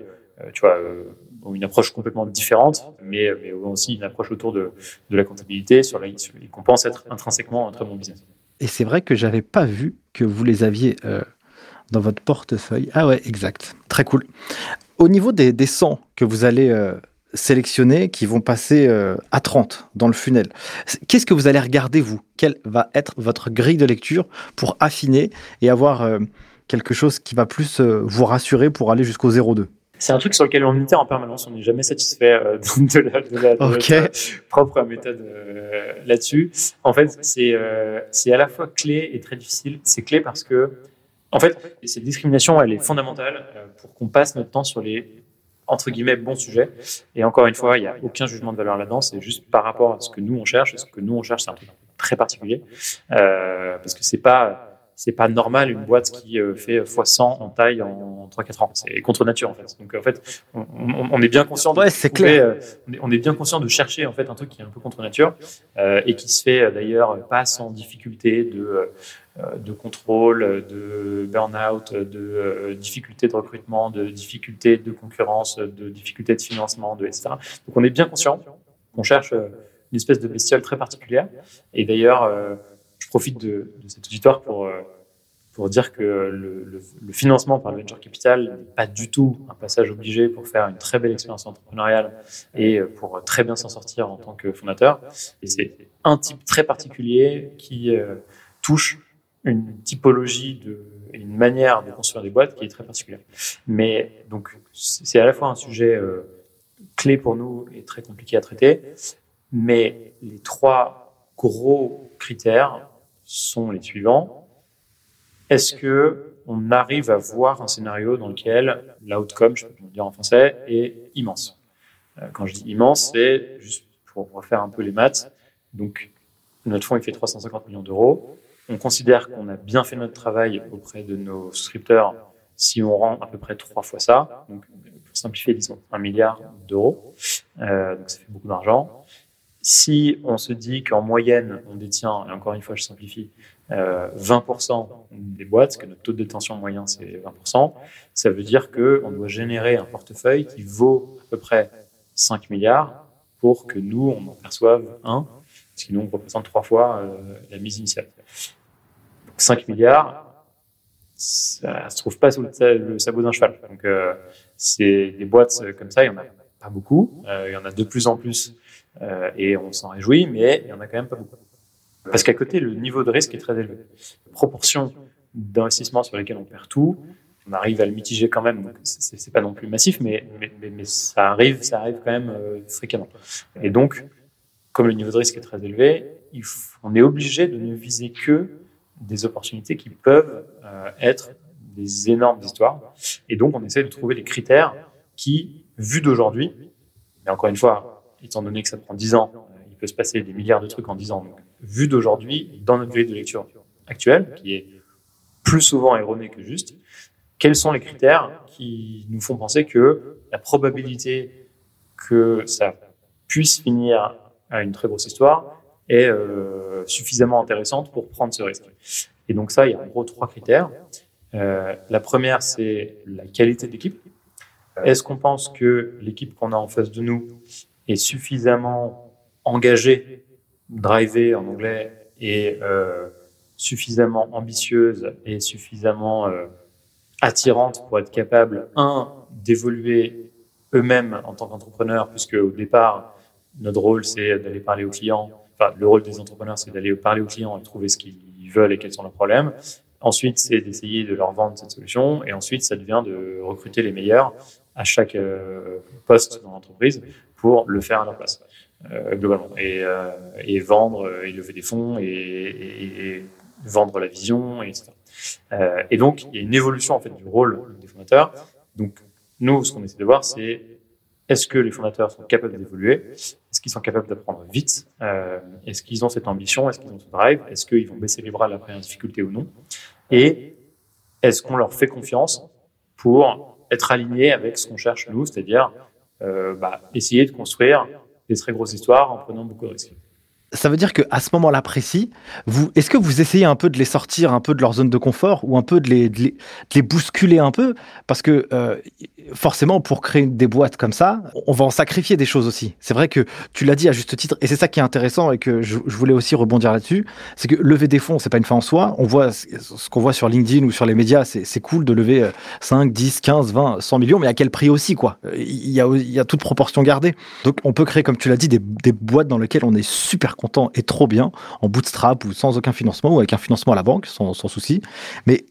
euh, tu vois, euh, une approche complètement différente, mais, mais aussi une approche autour de, de la comptabilité sur, la, sur et qu'on pense être intrinsèquement un très bon business. Et c'est vrai que je n'avais pas vu que vous les aviez euh, dans votre portefeuille. Ah ouais, exact. Très cool. Au niveau des, des cent que vous allez euh, sélectionner, qui vont passer euh, à trente dans le funnel, qu'est-ce que vous allez regarder, vous ? Quelle va être votre grille de lecture pour affiner et avoir euh, quelque chose qui va plus euh, vous rassurer pour aller jusqu'au zéro virgule deux ? C'est un truc sur lequel on milite en permanence, on n'est jamais satisfait euh, de la, de la, de okay. la propre méthode euh, là-dessus. En fait, c'est, euh, c'est à la fois clé et très difficile. C'est clé parce que, en fait, cette discrimination, elle est fondamentale euh, pour qu'on passe notre temps sur les, entre guillemets, bons sujets. Et encore une fois, il n'y a aucun jugement de valeur là-dedans, c'est juste par rapport à ce que nous, on cherche. Ce que nous, on cherche, c'est un truc très particulier, euh, parce que c'est pas... C'est pas normal une boîte qui fait fois cent en taille en trois à quatre ans. C'est contre nature, en fait. Donc, en fait, on, on, on est bien conscient de, ouais, c'est clair. On est, on est bien conscient de chercher, en fait, un truc qui est un peu contre nature, euh, et qui se fait d'ailleurs pas sans difficulté de, de contrôle, de burn-out, de difficultés de recrutement, de difficultés de concurrence, de difficultés de financement, de, et cetera. Donc, on est bien conscient qu'on cherche une espèce de bestiole très particulière. Et d'ailleurs, euh, Je profite de, de cette auditoire pour, pour dire que le, le, le financement par le venture capital n'est pas du tout un passage obligé pour faire une très belle expérience entrepreneuriale et pour très bien s'en sortir en tant que fondateur. Et c'est un type très particulier qui euh, touche une typologie, de, une manière de construire des boîtes qui est très particulière. Mais donc, c'est à la fois un sujet euh, clé pour nous et très compliqué à traiter, mais les trois gros critères sont les suivants. Est-ce que on arrive à voir un scénario dans lequel l'outcome, je peux le dire en français, est immense ? Quand je dis immense, c'est juste pour refaire un peu les maths. Donc, notre fonds, il fait trois cent cinquante millions d'euros. On considère qu'on a bien fait notre travail auprès de nos souscripteurs si on rend à peu près trois fois ça. Donc, pour simplifier, disons un milliard d'euros. Euh, donc, ça fait beaucoup d'argent. Si on se dit qu'en moyenne, on détient, et encore une fois, je simplifie, euh, vingt pour cent des boîtes, que notre taux de détention moyen, c'est vingt pour cent, ça veut dire qu'on doit générer un portefeuille qui vaut à peu près cinq milliards pour que nous, on en perçoive un, parce que nous, on représente trois fois euh, la mise initiale. Donc, cinq milliards, ça ne se trouve pas sous le, le sabot d'un cheval. Donc, euh, c'est des boîtes comme ça, il n'y en a pas beaucoup, euh, il y en a de plus en plus. Euh, et on s'en réjouit, mais il n'y en a quand même pas beaucoup. Parce qu'à côté, le niveau de risque est très élevé. La proportion d'investissement sur lesquels on perd tout, on arrive à le mitiger quand même, donc c'est, c'est pas non plus massif, mais, mais, mais, mais ça arrive, ça arrive quand même euh, fréquemment. Et donc, comme le niveau de risque est très élevé, il faut, on est obligé de ne viser que des opportunités qui peuvent euh, être des énormes histoires. Et donc, on essaie de trouver les critères qui, vus d'aujourd'hui, mais encore une fois, étant donné que ça prend dix ans, il peut se passer des milliards de trucs en dix ans. Donc, vu d'aujourd'hui, dans notre grille de lecture actuelle, qui est plus souvent erronée que juste, quels sont les critères qui nous font penser que la probabilité que ça puisse finir à une très grosse histoire est euh, suffisamment intéressante pour prendre ce risque ? Et donc ça, il y a en gros trois critères. Euh, la première, c'est la qualité de l'équipe. Est-ce qu'on pense que l'équipe qu'on a en face de nous est suffisamment engagée, drivée en anglais, et euh, suffisamment ambitieuse et suffisamment euh, attirante pour être capable, un, d'évoluer eux-mêmes en tant qu'entrepreneurs, puisque au départ, notre rôle, c'est d'aller parler aux clients. Enfin, le rôle des entrepreneurs, c'est d'aller parler aux clients et trouver ce qu'ils veulent et quels sont leurs problèmes. Ensuite, c'est d'essayer de leur vendre cette solution. Et ensuite, ça devient de recruter les meilleurs à chaque euh, poste dans l'entreprise pour le faire à leur place, euh, globalement. Et, euh, et vendre, et lever des fonds, et, et, et vendre la vision, et et cetera. Euh, et donc, il y a une évolution en fait, du rôle des fondateurs. Donc, nous, ce qu'on essaie de voir, c'est est-ce que les fondateurs sont capables d'évoluer ? Est-ce qu'ils sont capables d'apprendre vite ? euh, Est-ce qu'ils ont cette ambition ? Est-ce qu'ils ont ce drive ? Est-ce qu'ils vont baisser les bras à la première difficulté ou non ? Et est-ce qu'on leur fait confiance pour être alignés avec ce qu'on cherche nous, c'est-à-dire Euh, bah, essayer de construire des très grosses histoires en prenant beaucoup de risques. ça veut dire qu'à ce moment-là précis, vous, est-ce que vous essayez un peu de les sortir un peu de leur zone de confort ou un peu de les, de les, de les bousculer un peu? Parce que euh, forcément, pour créer des boîtes comme ça, on va en sacrifier des choses aussi. C'est vrai que tu l'as dit à juste titre, et c'est ça qui est intéressant et que je, je voulais aussi rebondir là-dessus, c'est que lever des fonds, c'est pas une fin en soi. On voit ce qu'on voit sur LinkedIn ou sur les médias, c'est, c'est cool de lever cinq, dix, quinze, vingt, cent millions, mais à quel prix aussi, quoi? Il y a, il y a toute proportion gardée. Donc, on peut créer, comme tu l'as dit, des, des boîtes dans lesquelles on est super content et trop bien, en bootstrap ou sans aucun financement, ou avec un financement à la banque, sans, sans souci. Mais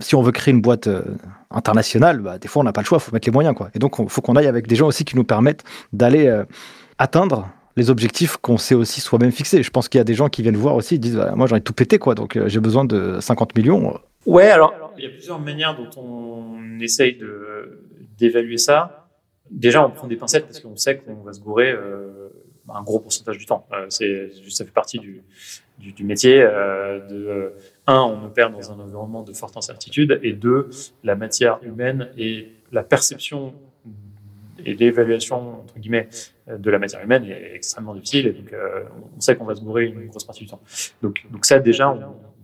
si on veut créer une boîte euh, internationale, bah, des fois, on n'a pas le choix, il faut mettre les moyens, quoi. Et donc, il faut qu'on aille avec des gens aussi qui nous permettent d'aller euh, atteindre les objectifs qu'on s'est aussi soi-même fixés. Je pense qu'il y a des gens qui viennent voir aussi, ils disent bah, « moi, j'ai envie de tout péter, quoi, donc euh, j'ai besoin de cinquante millions. » Ouais, alors... Il y a plusieurs manières dont on essaye de, d'évaluer ça. Déjà, on prend des pincettes parce qu'on sait qu'on va se gourer euh, un gros pourcentage du temps. Euh, c'est, ça fait partie du, du, du métier. Euh, de, un, on opère dans un environnement de forte incertitude. Et deux, la matière humaine et la perception et l'évaluation, entre guillemets, de la matière humaine est extrêmement difficile. Et donc, euh, on sait qu'on va se gourer une grosse partie du temps. Donc, donc ça, déjà, on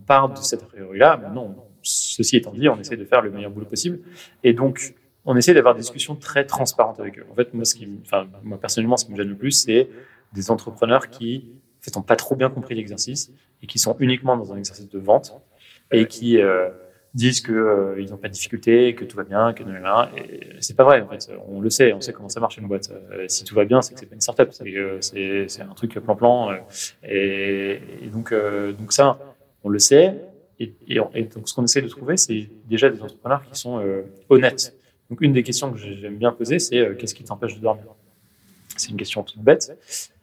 part de cette priori-là. Mais non, ceci étant dit, on essaie de faire le meilleur boulot possible. Et donc, on essaie d'avoir des discussions très transparentes avec eux. En fait, moi, ce qui, enfin, moi personnellement, ce qui me gêne le plus, c'est des entrepreneurs qui, en fait, n'ont pas trop bien compris l'exercice et qui sont uniquement dans un exercice de vente et qui euh, disent qu'ils euh, n'ont pas de difficultés, que tout va bien, que nanana. Et c'est pas vrai. En fait, on le sait, on sait comment ça marche une boîte. Euh, si tout va bien, c'est que c'est pas une startup, c'est, euh, c'est, c'est un truc plan-plan. Euh, et, et donc, euh, donc ça, on le sait. Et, et, et donc, ce qu'on essaie de trouver, c'est déjà des entrepreneurs qui sont euh, honnêtes. Donc, une des questions que j'aime bien poser, c'est euh, qu'est-ce qui t'empêche de dormir? C'est une question toute bête,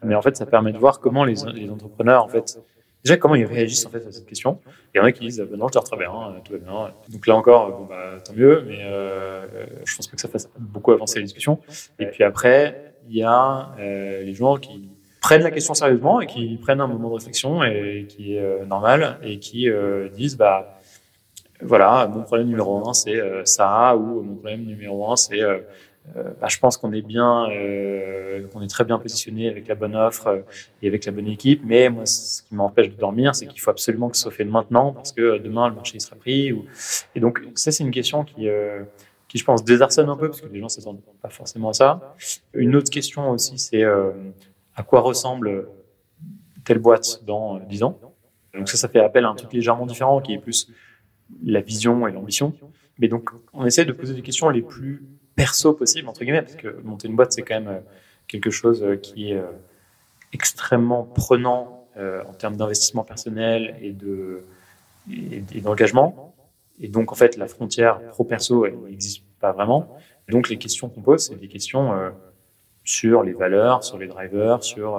mais en fait, ça permet de voir comment les, les entrepreneurs, en fait, déjà, comment ils réagissent en fait, à cette question. Il y en a qui disent ah, ben non, je dors très bien, hein, tout va bien. Donc là encore, bon, bah, tant mieux, mais euh, je pense pas que ça fasse beaucoup avancer la discussion. Et puis après, il y a euh, les gens qui prennent la question sérieusement et qui prennent un moment de réflexion et qui est euh, normal et qui euh, disent bah, voilà, mon problème numéro un, c'est euh, ça, ou mon problème numéro un, c'est euh, bah, je pense qu'on est bien, euh, qu'on est très bien positionné avec la bonne offre euh, et avec la bonne équipe, mais moi, ce qui m'empêche de dormir, c'est qu'il faut absolument que ce soit fait maintenant parce que euh, demain, le marché sera pris. Ou... Et donc, ça, c'est une question qui, euh, qui je pense, désarçonne un peu parce que les gens ne s'attendent pas forcément à ça. Une autre question aussi, c'est euh, à quoi ressemble telle boîte dans euh, dix ans? Donc, ça, ça fait appel à un truc légèrement différent qui est plus la vision et l'ambition. Mais donc, on essaie de poser des questions les plus perso possibles, entre guillemets, parce que monter une boîte, c'est quand même quelque chose qui est extrêmement prenant en termes d'investissement personnel et, de, et d'engagement. Et donc, en fait, la frontière pro-perso, elle n'existe pas vraiment. Donc, les questions qu'on pose, c'est des questions sur les valeurs, sur les drivers, sur...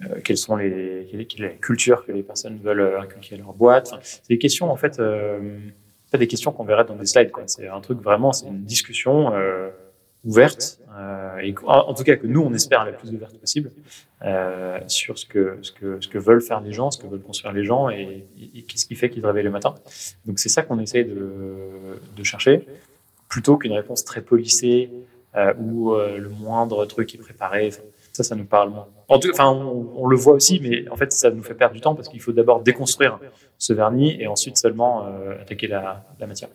Euh, quelles sont les, quelle est la culture que les personnes veulent inculquer à leur boîte. Enfin, c'est des questions, en fait, euh, pas des questions qu'on verrait dans des slides, quoi. C'est un truc vraiment, c'est une discussion euh, ouverte, euh, et en, en tout cas que nous, on espère la plus ouverte possible euh, sur ce que, ce, que, ce que veulent faire les gens, ce que veulent construire les gens et, et, et qu'est-ce qui fait qu'ils se réveillent le matin. Donc, c'est ça qu'on essaie de, de chercher, plutôt qu'une réponse très polissée euh, où euh, le moindre truc est préparé. Enfin, ça, ça nous parle moins. En tout, enfin, on, on le voit aussi, mais en fait, ça nous fait perdre du temps parce qu'il faut d'abord déconstruire ce vernis et ensuite seulement euh, attaquer la, la matière.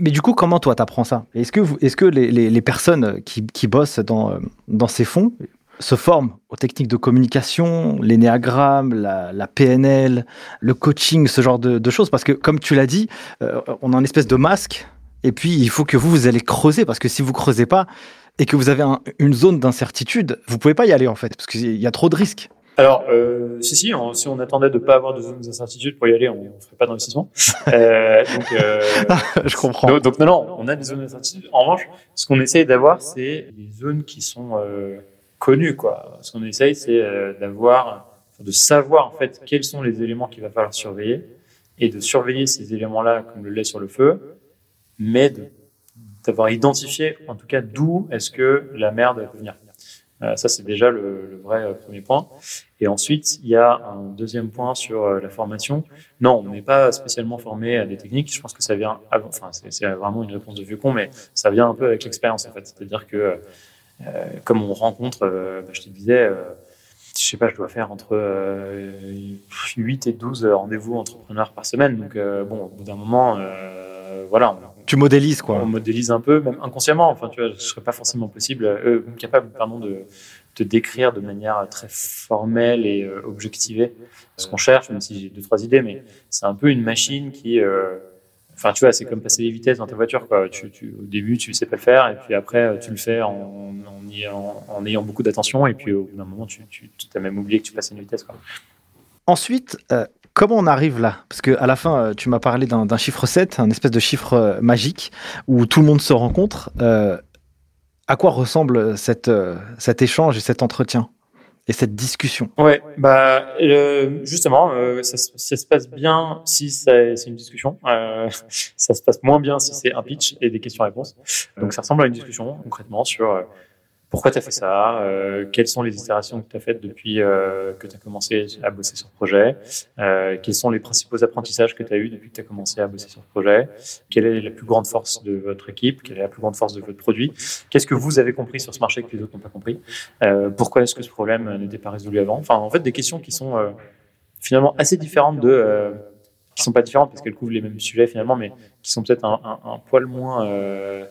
Mais du coup, comment toi, t'apprends ça? Est-ce que, vous, est-ce que les, les, les personnes qui, qui bossent dans, dans ces fonds se forment aux techniques de communication, l'énéagramme, la, la P N L, le coaching, ce genre de, de choses? Parce que, comme tu l'as dit, euh, on a une espèce de masque et puis il faut que vous, vous allez creuser parce que si vous ne creusez pas, et que vous avez un, une zone d'incertitude, vous ne pouvez pas y aller, en fait, parce qu'il y a trop de risques. Alors, euh, si, si, on, si on attendait de ne pas avoir de zone d'incertitude pour y aller, on ne ferait pas d'investissement. euh, donc, euh, Je comprends. Donc, donc, non, non, on a des zones d'incertitude. En revanche, ce qu'on essaye d'avoir, c'est des zones qui sont euh, connues, quoi. Ce qu'on essaye, c'est euh, d'avoir, de savoir, en fait, quels sont les éléments qu'il va falloir surveiller, et de surveiller ces éléments-là comme le lait sur le feu, mais de d'avoir identifié, en tout cas, d'où est-ce que la merde peut venir. Euh, ça, c'est déjà le, le vrai euh, premier point. Et ensuite, il y a un deuxième point sur euh, la formation. Non, on n'est pas spécialement formé à des techniques. Je pense que ça vient... Avant, enfin, c'est, c'est vraiment une réponse de vieux con, mais ça vient un peu avec l'expérience, en fait. C'est-à-dire que, euh, comme on rencontre, euh, bah, je te disais... Euh, je sais pas, je dois faire entre euh, huit et douze rendez-vous entrepreneurs par semaine. Donc, euh, bon, au bout d'un moment, euh, voilà. Tu modélises, quoi. On modélise un peu, même inconsciemment. Enfin, tu vois, je ne serais pas forcément possible, euh, capable, pardon, de te décrire de manière très formelle et euh, objectivée ce qu'on cherche, même si j'ai deux, trois idées, mais c'est un peu une machine qui... Euh, Enfin, tu vois, c'est comme passer les vitesses dans ta voiture, quoi. Tu, tu, au début, tu sais pas le faire, et puis après, tu le fais en, en, y, en, en ayant beaucoup d'attention, et puis au bout d'un moment, tu, tu, tu t'as même oublié que tu passes une vitesse, quoi. Ensuite, euh, comment on arrive là ? Parce qu'à la fin, tu m'as parlé d'un, d'un chiffre sept, un espèce de chiffre magique, où tout le monde se rencontre. Euh, à quoi ressemble cette, euh, cet échange et cet entretien ? Et cette discussion? Ouais, bah euh, justement, euh, ça, ça se passe bien si ça, c'est une discussion. Euh, ça se passe moins bien si c'est un pitch et des questions-réponses. Donc ça ressemble à une discussion concrètement sur euh, pourquoi tu as fait ça, euh, quelles sont les itérations que tu as faites depuis euh, que tu as commencé à bosser sur le projet, euh, quels sont les principaux apprentissages que tu as eus depuis que tu as commencé à bosser sur le projet, quelle est la plus grande force de votre équipe, quelle est la plus grande force de votre produit, qu'est-ce que vous avez compris sur ce marché que les autres n'ont pas compris, euh, pourquoi est-ce que ce problème n'était pas résolu avant. Enfin, en fait, des questions qui sont euh, finalement assez différentes de... Euh, qui ne sont pas différentes parce qu'elles couvrent les mêmes sujets finalement, mais qui sont peut-être un, un, un poil moins... Euh,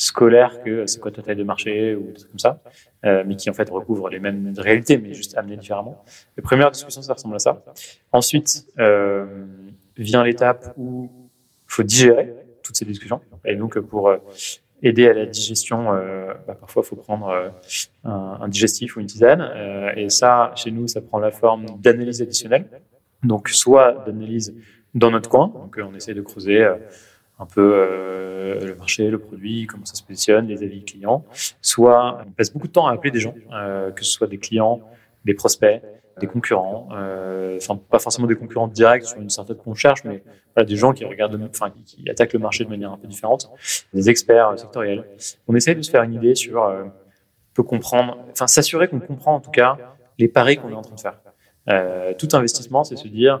scolaire que c'est quoi ta taille de marché ou des trucs comme ça, euh, mais qui en fait recouvrent les mêmes réalités, mais juste amenées différemment. Les premières discussions, ça ressemble à ça. Ensuite, euh, vient l'étape où il faut digérer toutes ces discussions. Et donc, pour euh, aider à la digestion, euh, bah, parfois, il faut prendre euh, un, un digestif ou une tisane. Euh, et ça, chez nous, ça prend la forme d'analyse additionnelle. Donc, soit d'analyse dans notre coin, donc euh, on essaie de creuser... Euh, un peu euh, le marché, le produit, comment ça se positionne, les avis clients. Soit on passe beaucoup de temps à appeler des gens, euh, que ce soit des clients, des prospects, des concurrents, euh, enfin pas forcément des concurrents directs sur une startup qu'on cherche, mais voilà, des gens qui regardent, enfin qui attaquent le marché de manière un peu différente, des experts sectoriels. On essaye de se faire une idée sur, euh, peut comprendre, enfin s'assurer qu'on comprend en tout cas les paris qu'on est en train de faire. Euh, tout investissement, c'est se dire,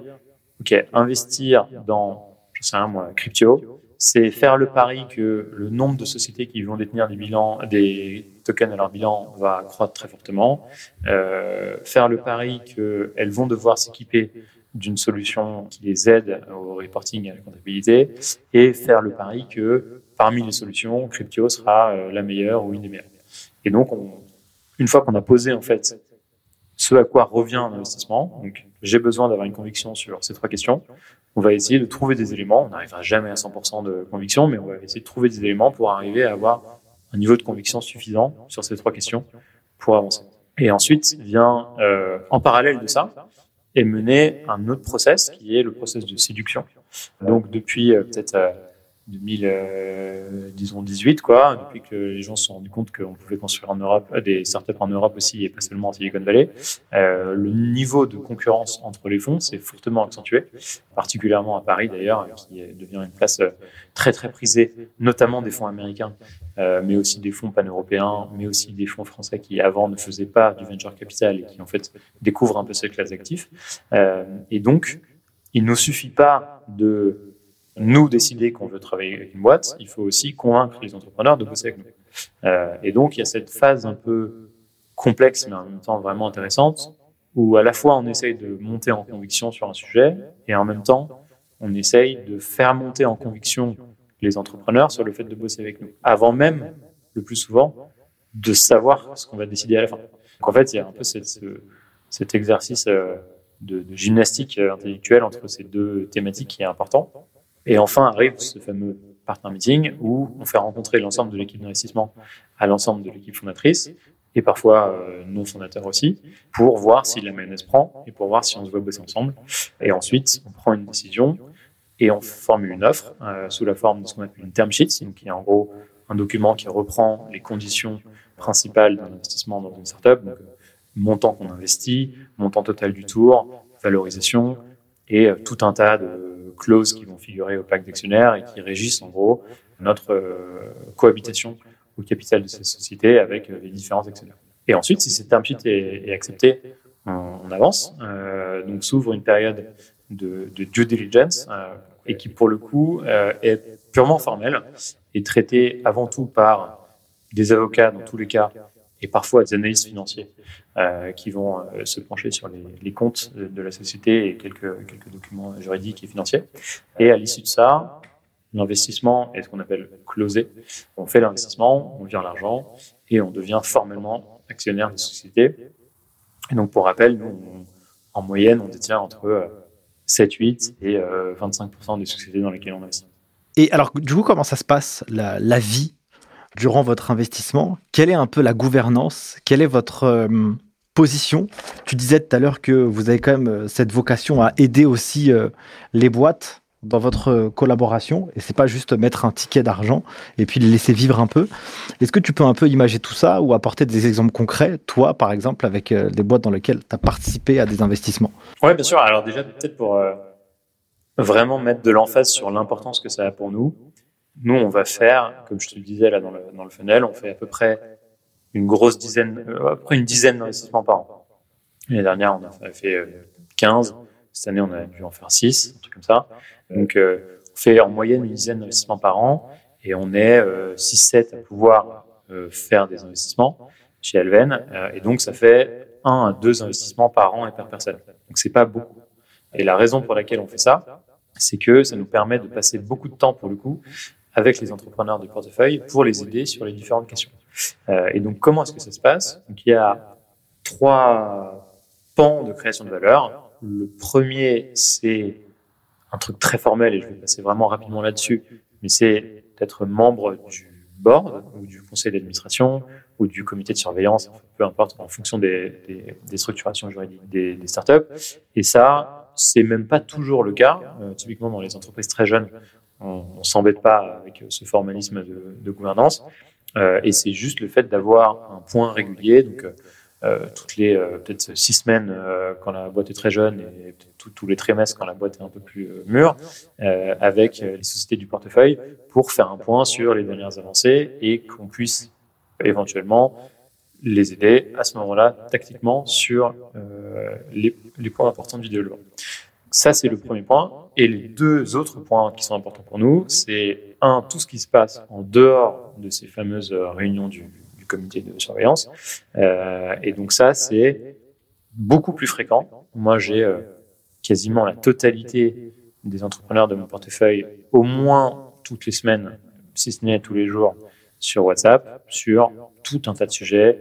ok, investir dans, je sais pas moi, Cryptio. C'est faire le pari que le nombre de sociétés qui vont détenir des bilans, des tokens à leur bilan va croître très fortement. Euh, faire le pari qu'elles vont devoir s'équiper d'une solution qui les aide au reporting et à la comptabilité. Et faire le pari que parmi les solutions, Cryptio sera la meilleure ou une des meilleures. Et donc, on, une fois qu'on a posé en fait ce à quoi revient un investissement, donc j'ai besoin d'avoir une conviction sur ces trois questions. On va essayer de trouver des éléments. On n'arrivera jamais à cent pour cent de conviction, mais on va essayer de trouver des éléments pour arriver à avoir un niveau de conviction suffisant sur ces trois questions pour avancer. Et ensuite vient, euh, en parallèle de ça, est mené un autre process qui est le process de séduction. Donc depuis euh, peut-être euh, deux mille dix-huit, quoi, depuis que les gens se sont rendus compte qu'on pouvait construire en Europe, des startups en Europe aussi et pas seulement en Silicon Valley, euh, le niveau de concurrence entre les fonds s'est fortement accentué, particulièrement à Paris d'ailleurs, qui devient une place très très prisée, notamment des fonds américains, euh, mais aussi des fonds pan-européens, mais aussi des fonds français qui avant ne faisaient pas du venture capital et qui en fait découvrent un peu cette classe d'actifs. Euh, et donc, il ne suffit pas de nous décider qu'on veut travailler avec une boîte, il faut aussi convaincre les entrepreneurs de bosser avec nous. Euh, et donc, il y a cette phase un peu complexe, mais en même temps vraiment intéressante, où à la fois on essaye de monter en conviction sur un sujet, et en même temps, on essaye de faire monter en conviction les entrepreneurs sur le fait de bosser avec nous, avant même, le plus souvent, de savoir ce qu'on va décider à la fin. Donc en fait, il y a un peu cette, ce, cet exercice de, de gymnastique intellectuelle entre ces deux thématiques qui est important. Et enfin arrive ce fameux partner meeting où on fait rencontrer l'ensemble de l'équipe d'investissement à l'ensemble de l'équipe fondatrice et parfois euh, non fondateur aussi pour voir si la mayonnaise prend et pour voir si on se voit bosser ensemble. Et ensuite, on prend une décision et on formule une offre euh, sous la forme de ce qu'on appelle une term sheet, donc qui est en gros un document qui reprend les conditions principales d'un investissement dans une startup, donc montant qu'on investit, montant total du tour, valorisation et euh, tout un tas de clauses qui vont figurer au pacte d'actionnaires et qui régissent en gros notre euh, cohabitation au capital de cette société avec euh, les différents actionnaires. Et ensuite, si cette term sheet est, est acceptée, on, on avance. Euh, donc s'ouvre une période de, de due diligence euh, et qui pour le coup euh, est purement formelle et traitée avant tout par des avocats dans tous les cas et parfois à des analystes financiers euh, qui vont euh, se pencher sur les, les comptes de, de la société et quelques, quelques documents juridiques et financiers. Et à l'issue de ça, l'investissement est ce qu'on appelle closé. On fait l'investissement, on vire l'argent et on devient formellement actionnaire des sociétés. Et donc, pour rappel, nous, on, en moyenne, on détient entre sept, huit et euh, vingt-cinq pour cent des sociétés dans lesquelles on investit. Et alors, du coup, comment ça se passe, la, la vie durant votre investissement? Quelle est un peu la gouvernance? Quelle est votre euh, position? Tu disais tout à l'heure que vous avez quand même cette vocation à aider aussi euh, les boîtes dans votre collaboration, et c'est pas juste mettre un ticket d'argent et puis les laisser vivre un peu. Est-ce que tu peux un peu imager tout ça ou apporter des exemples concrets, toi par exemple, avec euh, des boîtes dans lesquelles tu as participé à des investissements? Oui, bien sûr. Alors déjà, peut-être pour euh, vraiment mettre de l'emphase sur l'importance que ça a pour nous, nous on va faire, comme je te le disais là dans le, dans le funnel, on fait à peu près une grosse dizaine, euh, à peu près une dizaine d'investissements par an. L'année dernière, on a fait euh, quinze. Cette année, on a dû en faire six, un truc comme ça. Donc, euh, on fait en moyenne une dizaine d'investissements par an et on est euh, six sept à pouvoir euh, faire des investissements chez Alven. Euh, et donc, ça fait un à deux investissements par an et par personne. Donc, c'est pas beaucoup. Et la raison pour laquelle on fait ça, c'est que ça nous permet de passer beaucoup de temps, pour le coup, avec les entrepreneurs de portefeuille pour les aider sur les différentes questions. Euh, et donc, comment est-ce que ça se passe? Donc, il y a trois pans de création de valeur. Le premier, c'est un truc très formel et je vais passer vraiment rapidement là-dessus, mais c'est d'être membre du board ou du conseil d'administration ou du comité de surveillance, peu importe, en fonction des, des, des structurations juridiques des, des startups. Et ça, c'est même pas toujours le cas. Euh, typiquement, dans les entreprises très jeunes, on, on s'embête pas avec ce formalisme de, de gouvernance. Euh, et c'est juste le fait d'avoir un point régulier, donc euh, Euh, toutes les euh, peut-être six semaines euh, quand la boîte est très jeune et peut-être tous les trimestres quand la boîte est un peu plus euh, mûre euh, avec euh, les sociétés du portefeuille pour faire un point sur les dernières avancées et qu'on puisse éventuellement les aider à ce moment-là tactiquement sur euh, les, les points importants du développement. Ça, c'est le premier point. Et les deux autres points qui sont importants pour nous, c'est un, tout ce qui se passe en dehors de ces fameuses réunions du comité de surveillance. Euh, et donc ça, c'est beaucoup plus fréquent. Moi, j'ai euh, quasiment la totalité des entrepreneurs de mon portefeuille, au moins toutes les semaines, si ce n'est tous les jours, sur WhatsApp, sur tout un tas de sujets.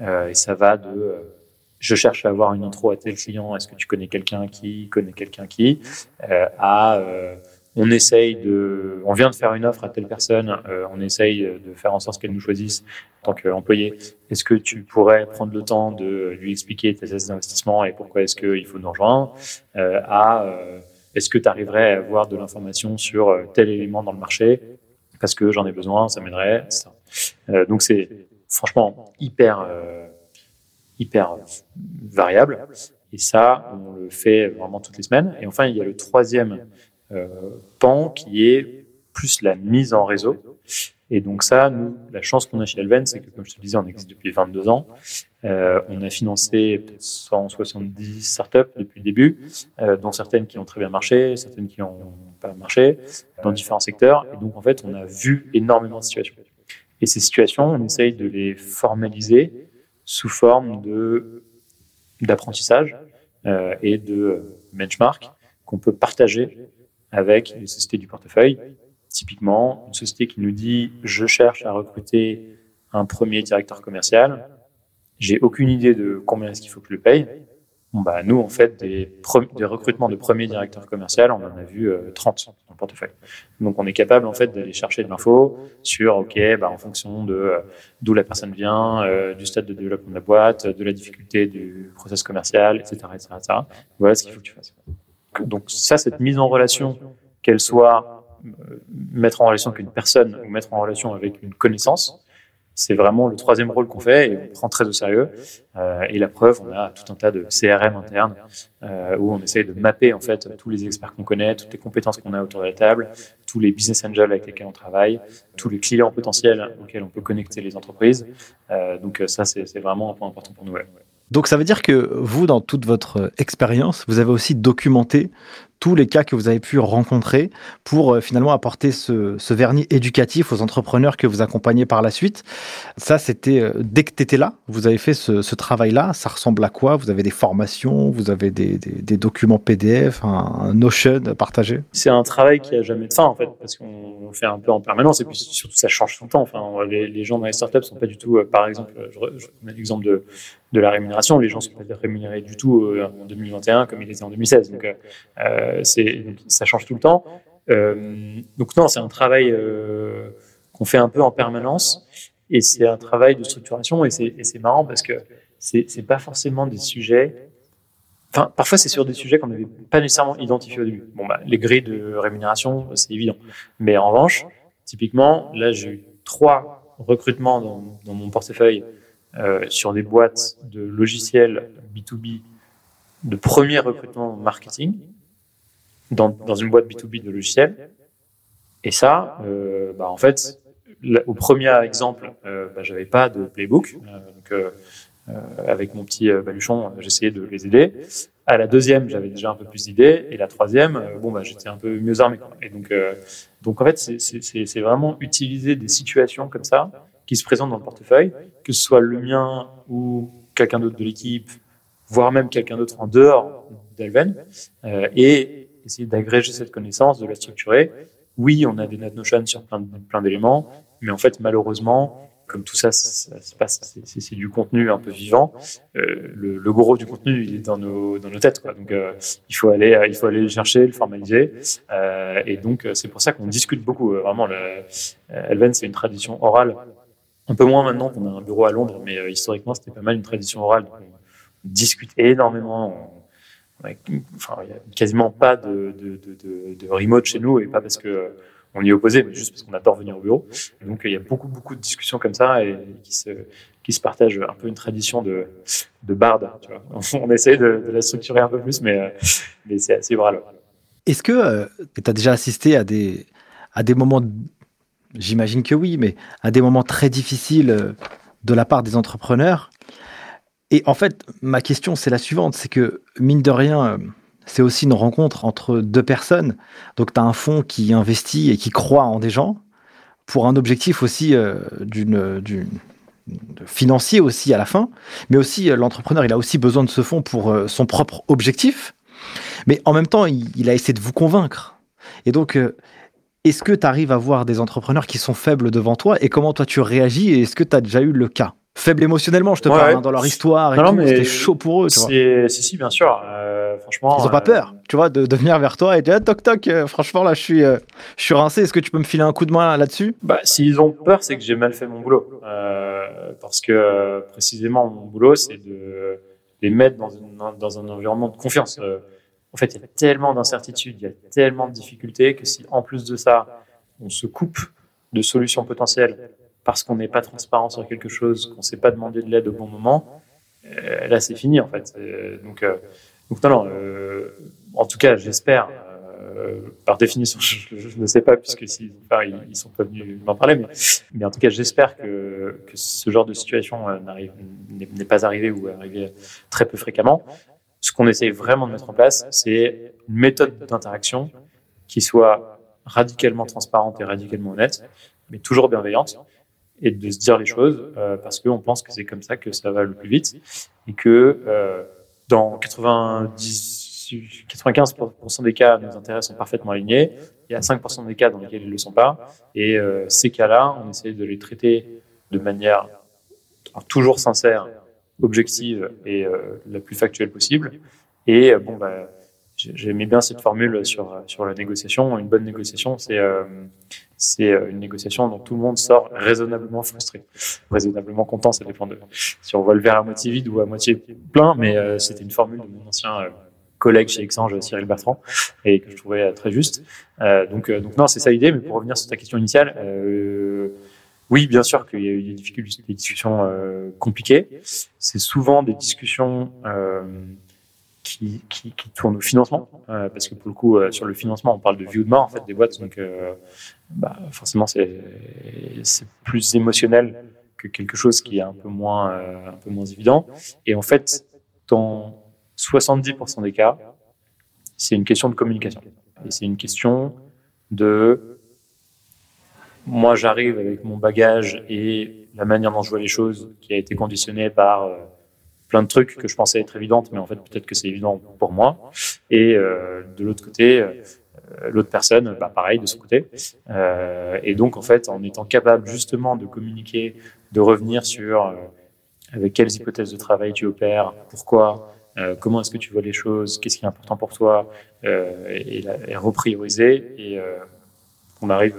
Euh, et ça va de euh, « je cherche à avoir une intro à tel client, est-ce que tu connais quelqu'un qui connaît quelqu'un qui euh, ?» à euh, on essaye de, on vient de faire une offre à telle personne, euh, on essaye de faire en sorte qu'elle nous choisisse en tant qu'employé. Est-ce que tu pourrais prendre le temps de lui expliquer tes astuces d'investissement et pourquoi est-ce qu'il faut nous rejoindre? euh, à, euh, est-ce que tu arriverais à avoir de l'information sur tel élément dans le marché? Parce que j'en ai besoin, ça m'aiderait, ça. Euh, donc c'est franchement hyper, euh, hyper variable. Et ça, on le fait vraiment toutes les semaines. Et enfin, il y a le troisième Euh, pan qui est plus la mise en réseau. Et donc ça, nous, la chance qu'on a chez Alven, c'est que, comme je te le disais, on existe depuis vingt-deux ans. Euh, on a financé cent soixante-dix startups depuis le début, euh, dont certaines qui ont très bien marché, certaines qui n'ont pas marché, dans différents secteurs. Et donc, en fait, on a vu énormément de situations. Et ces situations, on essaye de les formaliser sous forme de, d'apprentissage euh, et de benchmark qu'on peut partager avec les sociétés du portefeuille. Typiquement, une société qui nous dit « je cherche à recruter un premier directeur commercial, j'ai aucune idée de combien est-ce qu'il faut que je le paye ». Bon, bah, nous, en fait, des, pre- des recrutements de premier directeur commercial, on en a vu euh, trente dans le portefeuille. Donc, on est capable, en fait, d'aller chercher de l'info sur, OK, bah, en fonction de euh, d'où la personne vient, euh, du stade de développement de la boîte, de la difficulté du process commercial, et cetera, et cetera, et cetera. Voilà ce qu'il faut que tu fasses. Donc ça, cette mise en relation, qu'elle soit euh, mettre en relation avec une personne ou mettre en relation avec une connaissance, c'est vraiment le troisième rôle qu'on fait et on prend très au sérieux. Euh, et la preuve, on a tout un tas de C R M internes euh, où on essaye de mapper en fait tous les experts qu'on connaît, toutes les compétences qu'on a autour de la table, tous les business angels avec lesquels on travaille, tous les clients potentiels auxquels on peut connecter les entreprises. Euh, donc ça, c'est, c'est vraiment un point important pour nous. Ouais. Donc, ça veut dire que vous, dans toute votre expérience, vous avez aussi documenté tous les cas que vous avez pu rencontrer pour euh, finalement apporter ce, ce vernis éducatif aux entrepreneurs que vous accompagnez par la suite. Ça, c'était euh, dès que tu étais là, vous avez fait ce, ce travail-là. Ça ressemble à quoi? Vous avez des formations, vous avez des, des, des documents P D F, un, un Notion partagé? C'est un travail qui n'a jamais de fin, en fait, parce qu'on le fait un peu en permanence et puis surtout, ça change tout le temps. Enfin, les, les gens dans les startups ne sont pas du tout, euh, par exemple, je, je mets l'exemple de, de la rémunération, les gens ne sont pas rémunérés du tout euh, en deux mille vingt et un comme ils étaient en deux mille seize. Donc, euh, C'est, ça change tout le temps. Euh, donc non, c'est un travail euh, qu'on fait un peu en permanence et c'est un travail de structuration et c'est, et c'est marrant parce que c'est, c'est pas forcément des sujets... Enfin, parfois, c'est sur des sujets qu'on n'avait pas nécessairement identifiés au début. Bon, bah, les grilles de rémunération, c'est évident. Mais en revanche, typiquement, là, j'ai eu trois recrutements dans, dans mon portefeuille euh, sur des boîtes de logiciels B deux B de premier recrutement marketing. Dans, dans une boîte B deux B de logiciels. Et ça, euh, bah en fait, là, au premier exemple, euh, bah, j'avais pas de playbook. Euh, donc, euh, avec mon petit euh, baluchon, j'essayais de les aider. À la deuxième, j'avais déjà un peu plus d'idées. Et la troisième, euh, bon, bah, j'étais un peu mieux armé. Quoi. Et donc, euh, donc, en fait, c'est, c'est, c'est vraiment utiliser des situations comme ça qui se présentent dans le portefeuille, que ce soit le mien ou quelqu'un d'autre de l'équipe, voire même quelqu'un d'autre en dehors d'Alven. Euh, et essayer d'agréger cette connaissance, de la structurer. Oui, on a des NetNotion sur plein, plein d'éléments, mais en fait, malheureusement, comme tout ça, ça se passe, c'est, c'est, c'est du contenu un peu vivant. Euh, le, le gros du contenu, il est dans nos, dans nos têtes, quoi. Donc, euh, il faut aller, il faut aller le chercher, le formaliser. Euh, et donc, c'est pour ça qu'on discute beaucoup. Vraiment, le, Alven, c'est une tradition orale. Un peu moins maintenant qu'on a un bureau à Londres, mais euh, historiquement, c'était pas mal une tradition orale. Donc, on discute énormément. On, Enfin, il n'y a quasiment pas de, de, de, de remote chez nous, et pas parce qu'on y est opposé, mais juste parce qu'on adore venir au bureau. Et donc, il y a beaucoup, beaucoup de discussions comme ça et qui se, qui se partagent un peu une tradition de, de barde. Tu vois. On essaie de, de la structurer un peu plus, mais, mais c'est assez bral. Est-ce que euh, tu as déjà assisté à des, à des moments, j'imagine que oui, mais à des moments très difficiles de la part des entrepreneurs ? Et en fait, ma question, c'est la suivante, c'est que, mine de rien, c'est aussi une rencontre entre deux personnes. Donc, tu as un fonds qui investit et qui croit en des gens pour un objectif aussi euh, d'une, d'une, financier aussi à la fin. Mais aussi, euh, l'entrepreneur, il a aussi besoin de ce fonds pour euh, son propre objectif. Mais en même temps, il, il a essayé de vous convaincre. Et donc... Euh, Est-ce que tu arrives à voir des entrepreneurs qui sont faibles devant toi et comment toi tu réagis et est-ce que tu as déjà eu le cas? Faible émotionnellement, je te ouais, parle, ouais. Hein, dans leur histoire, et non, tout, non, c'était chaud pour eux. Tu c'est... vois. Si, si, bien sûr. Euh, franchement, ils n'ont euh... pas peur, tu vois, de, de venir vers toi et de dire ah, toc toc, euh, franchement là je suis, euh, je suis rincé, est-ce que tu peux me filer un coup de main là-dessus? Bah, s'ils ont peur, c'est que j'ai mal fait mon boulot. Euh, parce que euh, précisément, mon boulot, c'est de les mettre dans, une, dans un environnement de confiance. Euh, En fait, il y a tellement d'incertitudes, il y a tellement de difficultés que si, en plus de ça, on se coupe de solutions potentielles parce qu'on n'est pas transparent sur quelque chose, qu'on ne s'est pas demandé de l'aide au bon moment, euh, là, c'est fini, en fait. Euh, donc, euh, donc, non, non, euh, en tout cas, j'espère, euh, par définition, je, je ne sais pas, puisque si, enfin, ils ne sont pas venus m'en parler, mais, mais en tout cas, j'espère que, que ce genre de situation euh, n'arrive, n'est, n'est pas arrivé ou est arrivé très peu fréquemment. Ce qu'on essaie vraiment de mettre en place, c'est une méthode d'interaction qui soit radicalement transparente et radicalement honnête, mais toujours bienveillante, et de se dire les choses euh, parce qu'on pense que c'est comme ça que ça va le plus vite et que euh, dans quatre-vingt-dix, quatre-vingt-quinze pour cent des cas, nos intérêts sont parfaitement alignés. Il y a cinq pour cent des cas dans lesquels ils ne le sont pas. Et euh, ces cas-là, on essaie de les traiter de manière toujours sincère, objective et euh, la plus factuelle possible. Et euh, bon, bah, j'aimais bien cette formule sur, sur la négociation. Une bonne négociation, c'est, euh, c'est une négociation dont tout le monde sort raisonnablement frustré, raisonnablement content. Ça dépend de si on voit le verre à moitié vide ou à moitié plein, mais euh, c'était une formule de mon ancien euh, collègue chez Xange, Cyril Bertrand, et que je trouvais euh, très juste. Euh, donc, euh, donc, non, c'est ça l'idée, mais pour revenir sur ta question initiale, euh, oui, bien sûr qu'il y a eu des difficultés, des discussions euh, compliquées. C'est souvent des discussions euh, qui, qui, qui tournent au financement, euh, parce que pour le coup, euh, sur le financement, on parle de vie ou de mort en fait des boîtes, donc euh, bah, forcément c'est, c'est plus émotionnel que quelque chose qui est un peu moins, euh, un peu moins évident. Et en fait, dans soixante-dix pour cent des cas, c'est une question de communication. Et c'est une question de... Moi, j'arrive avec mon bagage et la manière dont je vois les choses qui a été conditionnée par euh, plein de trucs que je pensais être évidentes, mais en fait, peut-être que c'est évident pour moi. Et euh, de l'autre côté... Euh, l'autre personne, bah pareil, de ce côté. Euh, et donc, en fait, en étant capable justement de communiquer, de revenir sur euh, avec quelles hypothèses de travail tu opères, pourquoi, euh, comment est-ce que tu vois les choses, qu'est-ce qui est important pour toi, euh, et, et reprioriser. Et euh, on arrive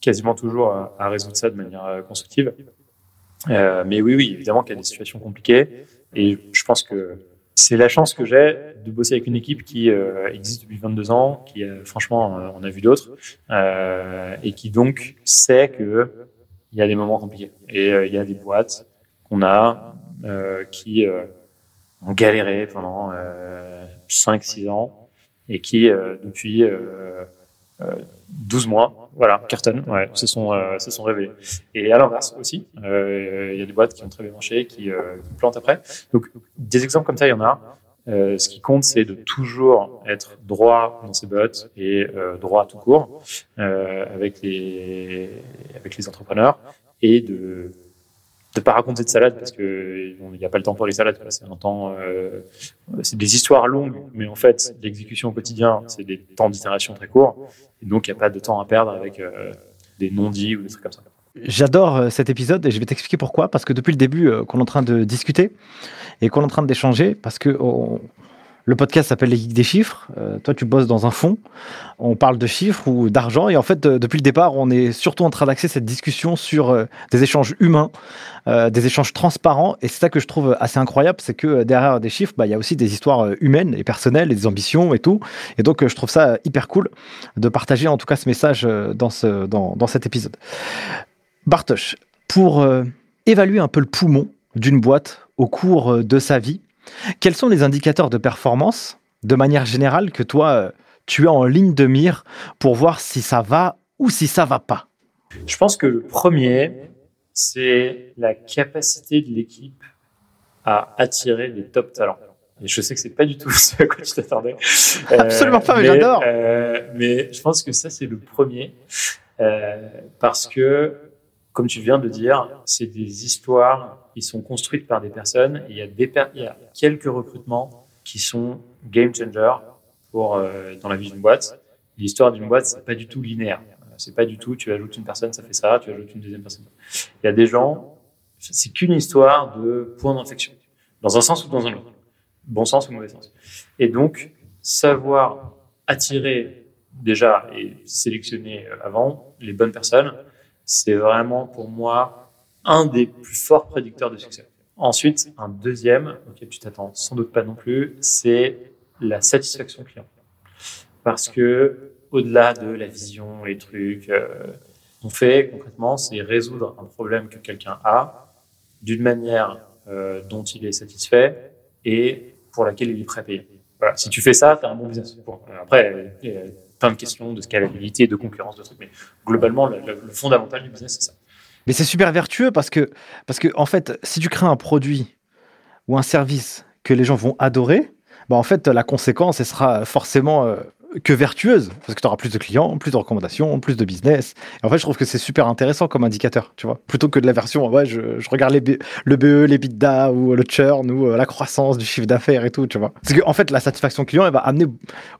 quasiment toujours à, à résoudre ça de manière constructive. Euh, mais oui, oui, évidemment qu'il y a des situations compliquées. Et je pense que c'est la chance que j'ai de bosser avec une équipe qui euh, existe depuis vingt-deux ans, qui euh, franchement, euh, on a vu d'autres, euh, et qui donc sait qu'il y a des moments compliqués. Et il euh, y a des boîtes qu'on a euh, qui euh, ont galéré pendant euh, cinq six ans et qui, euh, depuis euh, euh, douze mois, voilà, cartonnent, ouais, se sont, euh, se sont révélés. Et à l'inverse aussi, il euh, y a des boîtes qui ont très bien marché, qui, euh, qui plantent après. Donc, des exemples comme ça, il y en a. Euh, ce qui compte, c'est de toujours être droit dans ses bottes et euh, droit tout court euh, avec les avec les entrepreneurs et de de pas raconter de salade parce que il n'y a pas le temps pour les salades. Quoi. C'est un temps, euh, c'est des histoires longues, mais en fait, l'exécution au quotidien, c'est des temps d'itération très courts. Et donc, il n'y a pas de temps à perdre avec euh, des non-dits ou des trucs comme ça. J'adore cet épisode et je vais t'expliquer pourquoi. Parce que depuis le début euh, qu'on est en train de discuter et qu'on est en train d'échanger, parce que on, le podcast s'appelle Les Geeks des Chiffres. Euh, toi, tu bosses dans un fonds. On parle de chiffres ou d'argent. Et en fait, euh, depuis le départ, on est surtout en train d'axer cette discussion sur euh, des échanges humains, euh, des échanges transparents. Et c'est ça que je trouve assez incroyable, c'est que euh, derrière des chiffres, bah, y a aussi des histoires euh, humaines et personnelles et des ambitions et tout. Et donc, euh, je trouve ça hyper cool de partager en tout cas ce message euh, dans, ce, dans, dans cet épisode. Bartosz, pour euh, évaluer un peu le poumon d'une boîte au cours euh, de sa vie, quels sont les indicateurs de performance, de manière générale, que toi, euh, tu as en ligne de mire pour voir si ça va ou si ça ne va pas? Je pense que le premier, c'est la capacité de l'équipe à attirer des top talents. Et je sais que ce n'est pas du tout ce à quoi tu t'attendais. Euh, Absolument pas, mais, mais j'adore. Euh, mais je pense que ça, c'est le premier. Euh, parce que comme tu viens de dire, c'est des histoires qui sont construites par des personnes. Il y a, des per- il y a quelques recrutements qui sont game changer pour, euh, dans la vie d'une boîte. L'histoire d'une boîte, c'est pas du tout linéaire. C'est pas du tout, tu ajoutes une personne, ça fait ça, tu ajoutes une deuxième personne. Il y a des gens, c'est qu'une histoire de point d'inflexion, dans un sens ou dans un autre, bon sens ou mauvais sens. Et donc, savoir attirer déjà et sélectionner avant les bonnes personnes, c'est vraiment pour moi un des plus forts prédicteurs de succès. Ensuite, un deuxième, auquel tu t'attends sans doute pas non plus, c'est la satisfaction client. Parce que au-delà de la vision, les trucs, euh, on fait concrètement, c'est résoudre un problème que quelqu'un a d'une manière euh, dont il est satisfait et pour laquelle il est prêt à payer. Voilà. Si tu fais ça, t'as un bon business. Bon, après. Euh, plein de questions de scalabilité, de concurrence, de trucs. Mais globalement, le, le fondamental du business, c'est ça. Mais c'est super vertueux parce que, parce que, en fait, si tu crées un produit ou un service que les gens vont adorer, bah en fait, la conséquence, elle sera forcément euh, que vertueuse. Parce que tu auras plus de clients, plus de recommandations, plus de business. Et en fait, je trouve que c'est super intéressant comme indicateur, tu vois. Plutôt que de la version, ouais, je, je regarde les B, le B E, les EBITDA ou le churn ou euh, la croissance du chiffre d'affaires et tout, tu vois. Parce qu'en fait, la satisfaction client, elle va amener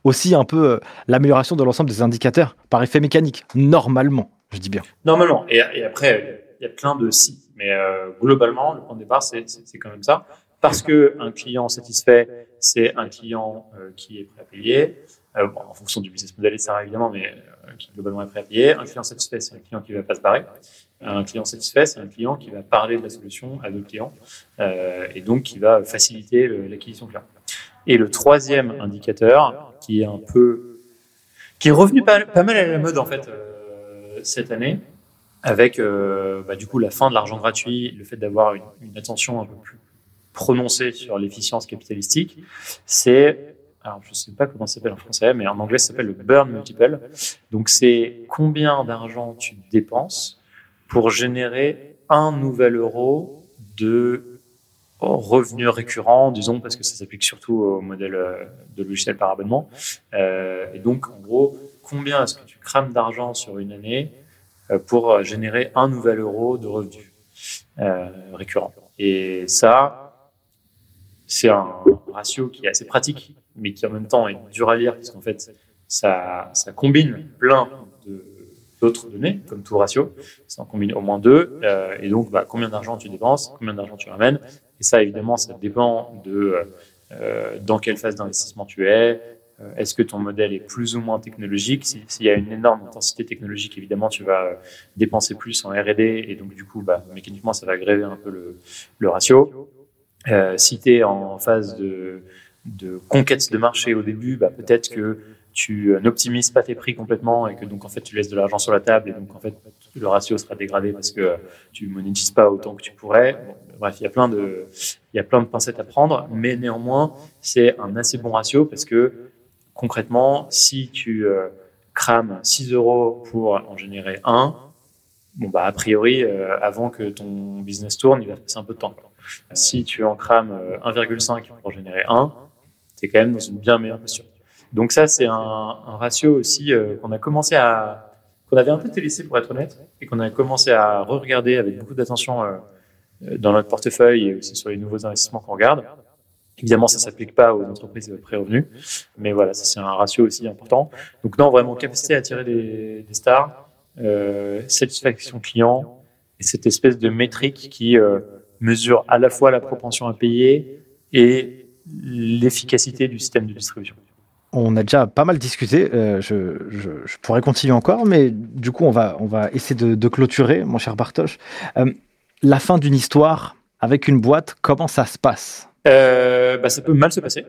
aussi un peu euh, l'amélioration de l'ensemble des indicateurs par effet mécanique. Normalement, je dis bien. Normalement. Et, et après, il y a plein de si. Mais euh, globalement, le point de départ, c'est, c'est, c'est quand même ça. Parce qu'un client satisfait, c'est un client euh, qui est prêt à payer. Euh, bon, en fonction du business model, ça évidemment, mais euh, qui globalement est prêt à payer. Un client satisfait, c'est un client qui ne va pas se barrer. Un client satisfait, c'est un client qui va parler de la solution à d'autres clients euh, et donc qui va faciliter le, l'acquisition client. Et le troisième indicateur, qui est un peu, qui est revenu pas, pas mal à la mode en fait euh, cette année, avec euh, bah, du coup la fin de l'argent gratuit, le fait d'avoir une, une attention un peu plus prononcée sur l'efficience capitalistique, c'est alors, je ne sais pas comment ça s'appelle en français, mais en anglais, ça s'appelle le burn multiple. Donc, c'est combien d'argent tu dépenses pour générer un nouvel euro de revenus récurrents, disons, parce que ça s'applique surtout au modèle de logiciel par abonnement. Euh, et donc, en gros, combien est-ce que tu crames d'argent sur une année pour générer un nouvel euro de revenus euh, récurrents. Et ça, c'est un ratio qui est assez pratique, mais qui en même temps est dur à lire, parce qu'en fait, ça, ça combine plein de d'autres données, comme tout ratio, ça en combine au moins deux, euh, et donc bah, combien d'argent tu dépenses, combien d'argent tu ramènes, et ça évidemment ça dépend de euh, dans quelle phase d'investissement tu es, euh, est-ce que ton modèle est plus ou moins technologique, s'il si y a une énorme intensité technologique évidemment tu vas dépenser plus en R et D, et donc du coup bah, mécaniquement ça va gréver un peu le, le ratio. Euh, si tu es en phase de, de conquête de marché au début, bah, peut-être que tu n'optimises pas tes prix complètement et que donc en fait tu laisses de l'argent sur la table et donc en fait le ratio sera dégradé parce que tu monétises pas autant que tu pourrais. Bon, bref, il y a plein de il y a plein de pincettes à prendre, mais néanmoins c'est un assez bon ratio parce que concrètement si tu euh, crames six euros pour en générer un, bon bah a priori euh, avant que ton business tourne il va passer un peu de temps. Si tu en crames euh, un virgule cinq pour en générer un, t'es quand même dans une bien meilleure posture. Donc ça, c'est un, un ratio aussi euh, qu'on a commencé à, qu'on avait un peu délaissé pour être honnête, et qu'on a commencé à re-regarder avec beaucoup d'attention euh, dans notre portefeuille et aussi sur les nouveaux investissements qu'on regarde. Évidemment, ça s'applique pas aux entreprises pré-revenus, mais voilà, ça c'est un ratio aussi important. Donc non, vraiment capacité à attirer des, des stars, euh, satisfaction client et cette espèce de métrique qui euh, mesure à la fois la propension à payer et l'efficacité du système de distribution. On a déjà pas mal discuté, euh, je, je, je pourrais continuer encore, mais du coup, on va, on va essayer de, de clôturer, mon cher Bartosz. Euh, la fin d'une histoire avec une boîte, comment ça se passe ? euh, bah, Ça peut mal se passer.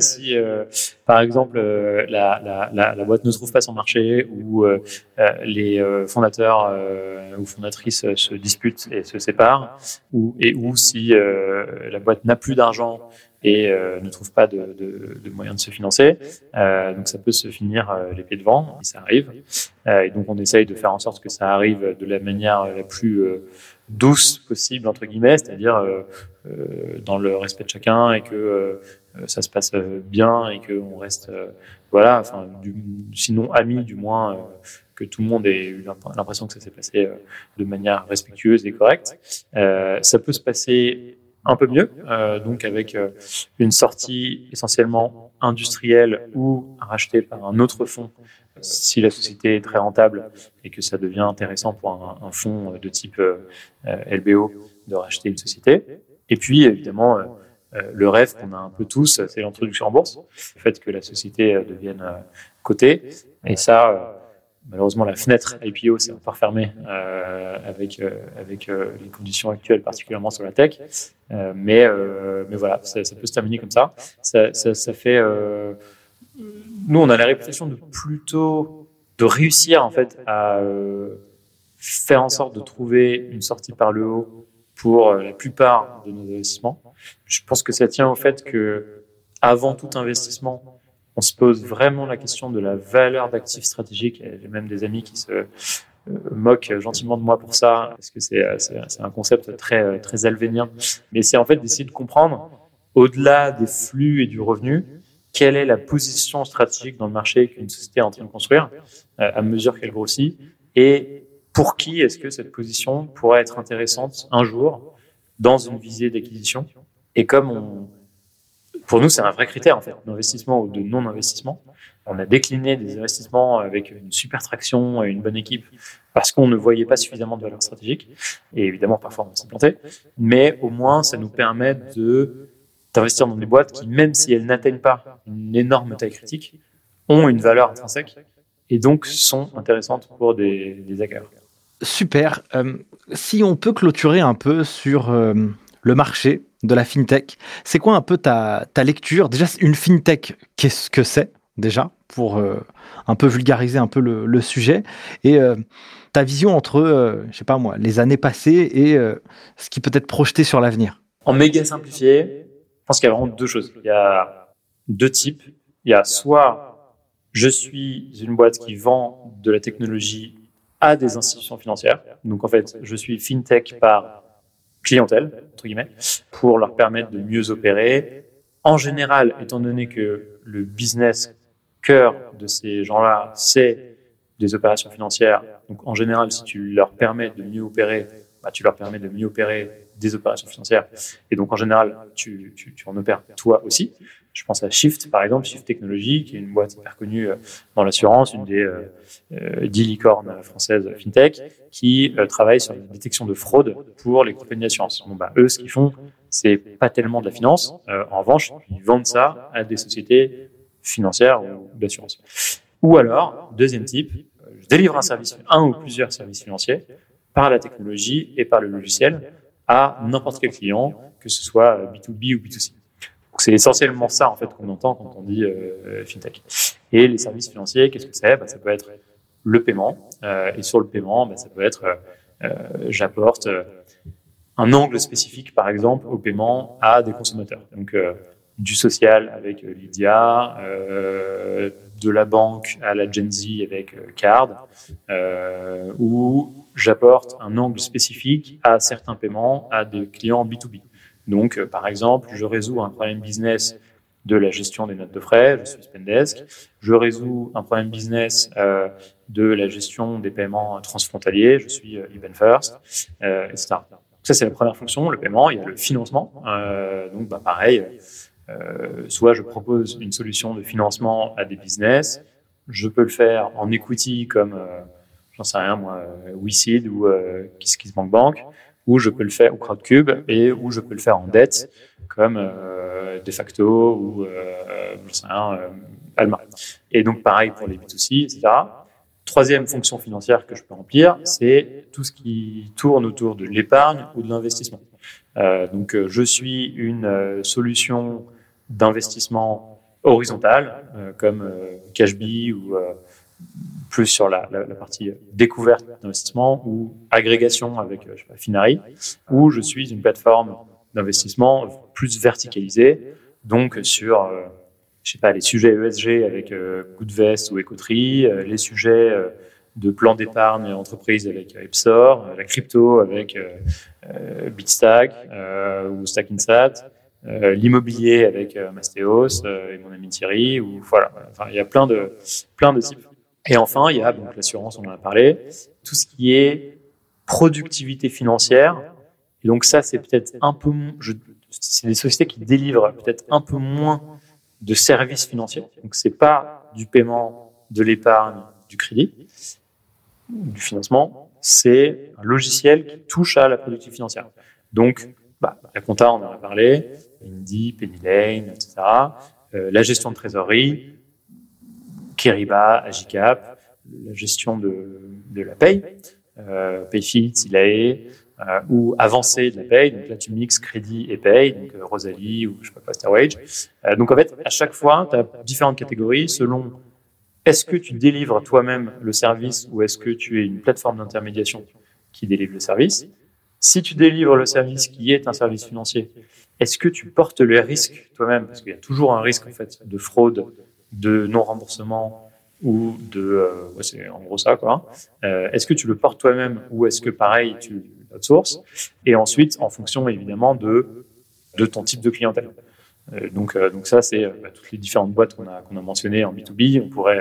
si, euh, par exemple, euh, la, la, la, la boîte ne trouve pas son marché ou euh, les fondateurs euh, ou fondatrices se disputent et se séparent, ou, et ou si euh, la boîte n'a plus d'argent et euh, ne trouve pas de, de, de moyens de se financer. Euh, donc, ça peut se finir euh, les pieds devant, et ça arrive. Euh, et donc, on essaye de faire en sorte que ça arrive de la manière la plus euh, douce possible, entre guillemets, c'est-à-dire euh, euh, dans le respect de chacun et que euh, ça se passe bien et qu'on reste, euh, voilà, enfin, du, sinon amis, du moins, euh, que tout le monde ait eu l'impression que ça s'est passé euh, de manière respectueuse et correcte. Euh, ça peut se passer un peu mieux, euh, donc avec euh, une sortie essentiellement industrielle ou rachetée par un autre fonds si la société est très rentable et que ça devient intéressant pour un, un fonds de type euh, L B O de racheter une société. Et puis évidemment, euh, euh, le rêve qu'on a un peu tous, c'est l'introduction en bourse, le fait que la société euh, devienne euh, cotée. Et ça, euh, malheureusement, la fenêtre I P O s'est encore fermée euh, avec euh, avec euh, les conditions actuelles, particulièrement sur la tech. Euh, mais euh, mais voilà, ça, ça peut se terminer comme ça. Ça ça, ça fait. Euh, nous, on a la réputation de plutôt de réussir en fait à euh, faire en sorte de trouver une sortie par le haut pour euh, la plupart de nos investissements. Je pense que ça tient au fait que avant tout investissement, on se pose vraiment la question de la valeur d'actifs stratégiques. J'ai même des amis qui se moquent gentiment de moi pour ça, parce que c'est, c'est, c'est un concept très, très alvénien. Mais c'est en fait d'essayer de comprendre, au-delà des flux et du revenu, quelle est la position stratégique dans le marché qu'une société est en train de construire à mesure qu'elle grossit, et pour qui est-ce que cette position pourrait être intéressante un jour dans une visée d'acquisition. Et comme on... Pour nous, c'est un vrai critère en fait, d'investissement ou de non-investissement. On a décliné des investissements avec une super traction et une bonne équipe parce qu'on ne voyait pas suffisamment de valeur stratégique. Et évidemment, parfois, on s'est planté. Mais au moins, ça nous permet de, d'investir dans des boîtes qui, même si elles n'atteignent pas une énorme taille critique, ont une valeur intrinsèque et donc sont intéressantes pour des, des acquéreurs. Super. Euh, si on peut clôturer un peu sur euh, le marché de la fintech. C'est quoi un peu ta, ta lecture ? Déjà, une fintech, qu'est-ce que c'est déjà, pour euh, un peu vulgariser un peu le, le sujet, et euh, ta vision entre, euh, je sais pas moi, les années passées et euh, ce qui peut être projeté sur l'avenir. En méga simplifié, je pense qu'il y a vraiment deux choses. Il y a deux types. Il y a soit je suis une boîte qui vend de la technologie à des institutions financières. Donc en fait, je suis fintech par clientèle, entre guillemets, pour leur permettre de mieux opérer. En général, étant donné que le business cœur de ces gens-là, c'est des opérations financières. Donc, en général, si tu leur permets de mieux opérer, bah, tu leur permets de mieux opérer des opérations financières. Et donc, en général, tu, tu, tu en opères toi aussi. Je pense à Shift, par exemple, Shift Technologies, qui est une boîte hyper connue dans l'assurance, une des euh, dix licornes françaises fintech, qui euh, travaille sur la détection de fraude pour les compagnies d'assurance. Bon, bah, eux, ce qu'ils font, c'est pas tellement de la finance. Euh, en revanche, ils vendent ça à des sociétés financières ou d'assurance. Ou alors, deuxième type, je délivre un service, un ou plusieurs services financiers par la technologie et par le logiciel à n'importe quel client, que ce soit B deux B ou B deux C. Donc, c'est essentiellement ça en fait qu'on entend quand on dit euh, fintech. Et les services financiers, qu'est-ce que c'est ? Bah, ça peut être le paiement. Euh, et sur le paiement, bah, ça peut être, euh, j'apporte euh, un angle spécifique, par exemple, au paiement à des consommateurs. Donc, euh, du social avec Lydia, euh, de la banque à la Gen Z avec euh, Card, euh, où j'apporte un angle spécifique à certains paiements à des clients B deux B. Donc, euh, par exemple, je résous un problème business de la gestion des notes de frais, je suis Spendesk, je résous un problème business euh, de la gestion des paiements transfrontaliers, je suis euh, IbanFirst, euh, et cetera. Donc, ça, c'est la première fonction, le paiement. Il y a le financement, euh, donc bah, pareil, Euh, soit je propose une solution de financement à des business, je peux le faire en equity comme, euh, j'en sais rien moi, WeSeed ou euh, KissKissBankBank, ou je peux le faire au Crowdcube et où je peux le faire en dette comme euh, DeFacto ou euh, j'en sais rien, euh, Alma. Et donc pareil pour les B deux C, et cetera. Troisième fonction financière que je peux remplir, c'est tout ce qui tourne autour de l'épargne ou de l'investissement. Euh, donc euh, je suis une euh, solution d'investissement horizontal, euh, comme euh, Cashbee ou euh, plus sur la, la, la partie découverte d'investissement ou agrégation avec euh, je sais pas, Finari, où je suis une plateforme d'investissement plus verticalisée, donc sur euh, je sais pas, les sujets E S G avec euh, Goodvest ou EQT, euh, les sujets euh, de plan d'épargne entreprise avec euh, Epsor, euh, la crypto avec euh, euh, Bitstack euh, ou Stackinsat, Euh, l'immobilier avec euh, Mastéos euh, et mon ami Thierry, ou voilà, voilà. Enfin, il y a plein de plein de types. Et enfin, il y a donc l'assurance, on en a parlé, tout ce qui est productivité financière. Et donc ça, c'est peut-être un peu, je, c'est des sociétés qui délivrent peut-être un peu moins de services financiers. Donc c'est pas du paiement, de l'épargne, du crédit, du financement. C'est un logiciel qui touche à la productivité financière. Donc bah, la compta, on en a parlé, Indy, Penny Lane, et cetera. Euh, la gestion de trésorerie, Keriba, Agicap, la gestion de, de la paye, euh, Payfit, Ilae, euh, ou avancée de la paye. Donc là, tu mixes crédit et paye, donc euh, Rosalie ou je sais pas, Masterwage. Euh, donc en fait, à chaque fois, tu as différentes catégories selon est-ce que tu délivres toi-même le service ou est-ce que tu es une plateforme d'intermédiation qui délivre le service. Si tu délivres le service qui est un service financier, est-ce que tu portes le risque toi-même ? Parce qu'il y a toujours un risque en fait de fraude, de non-remboursement ou de, euh, ouais, c'est en gros ça quoi. Euh, est-ce que tu le portes toi-même ou est-ce que pareil tu outsources ? Et ensuite, en fonction évidemment de de ton type de clientèle. Euh, donc euh, donc ça c'est euh, toutes les différentes boîtes qu'on a qu'on a mentionnées en B deux B. On pourrait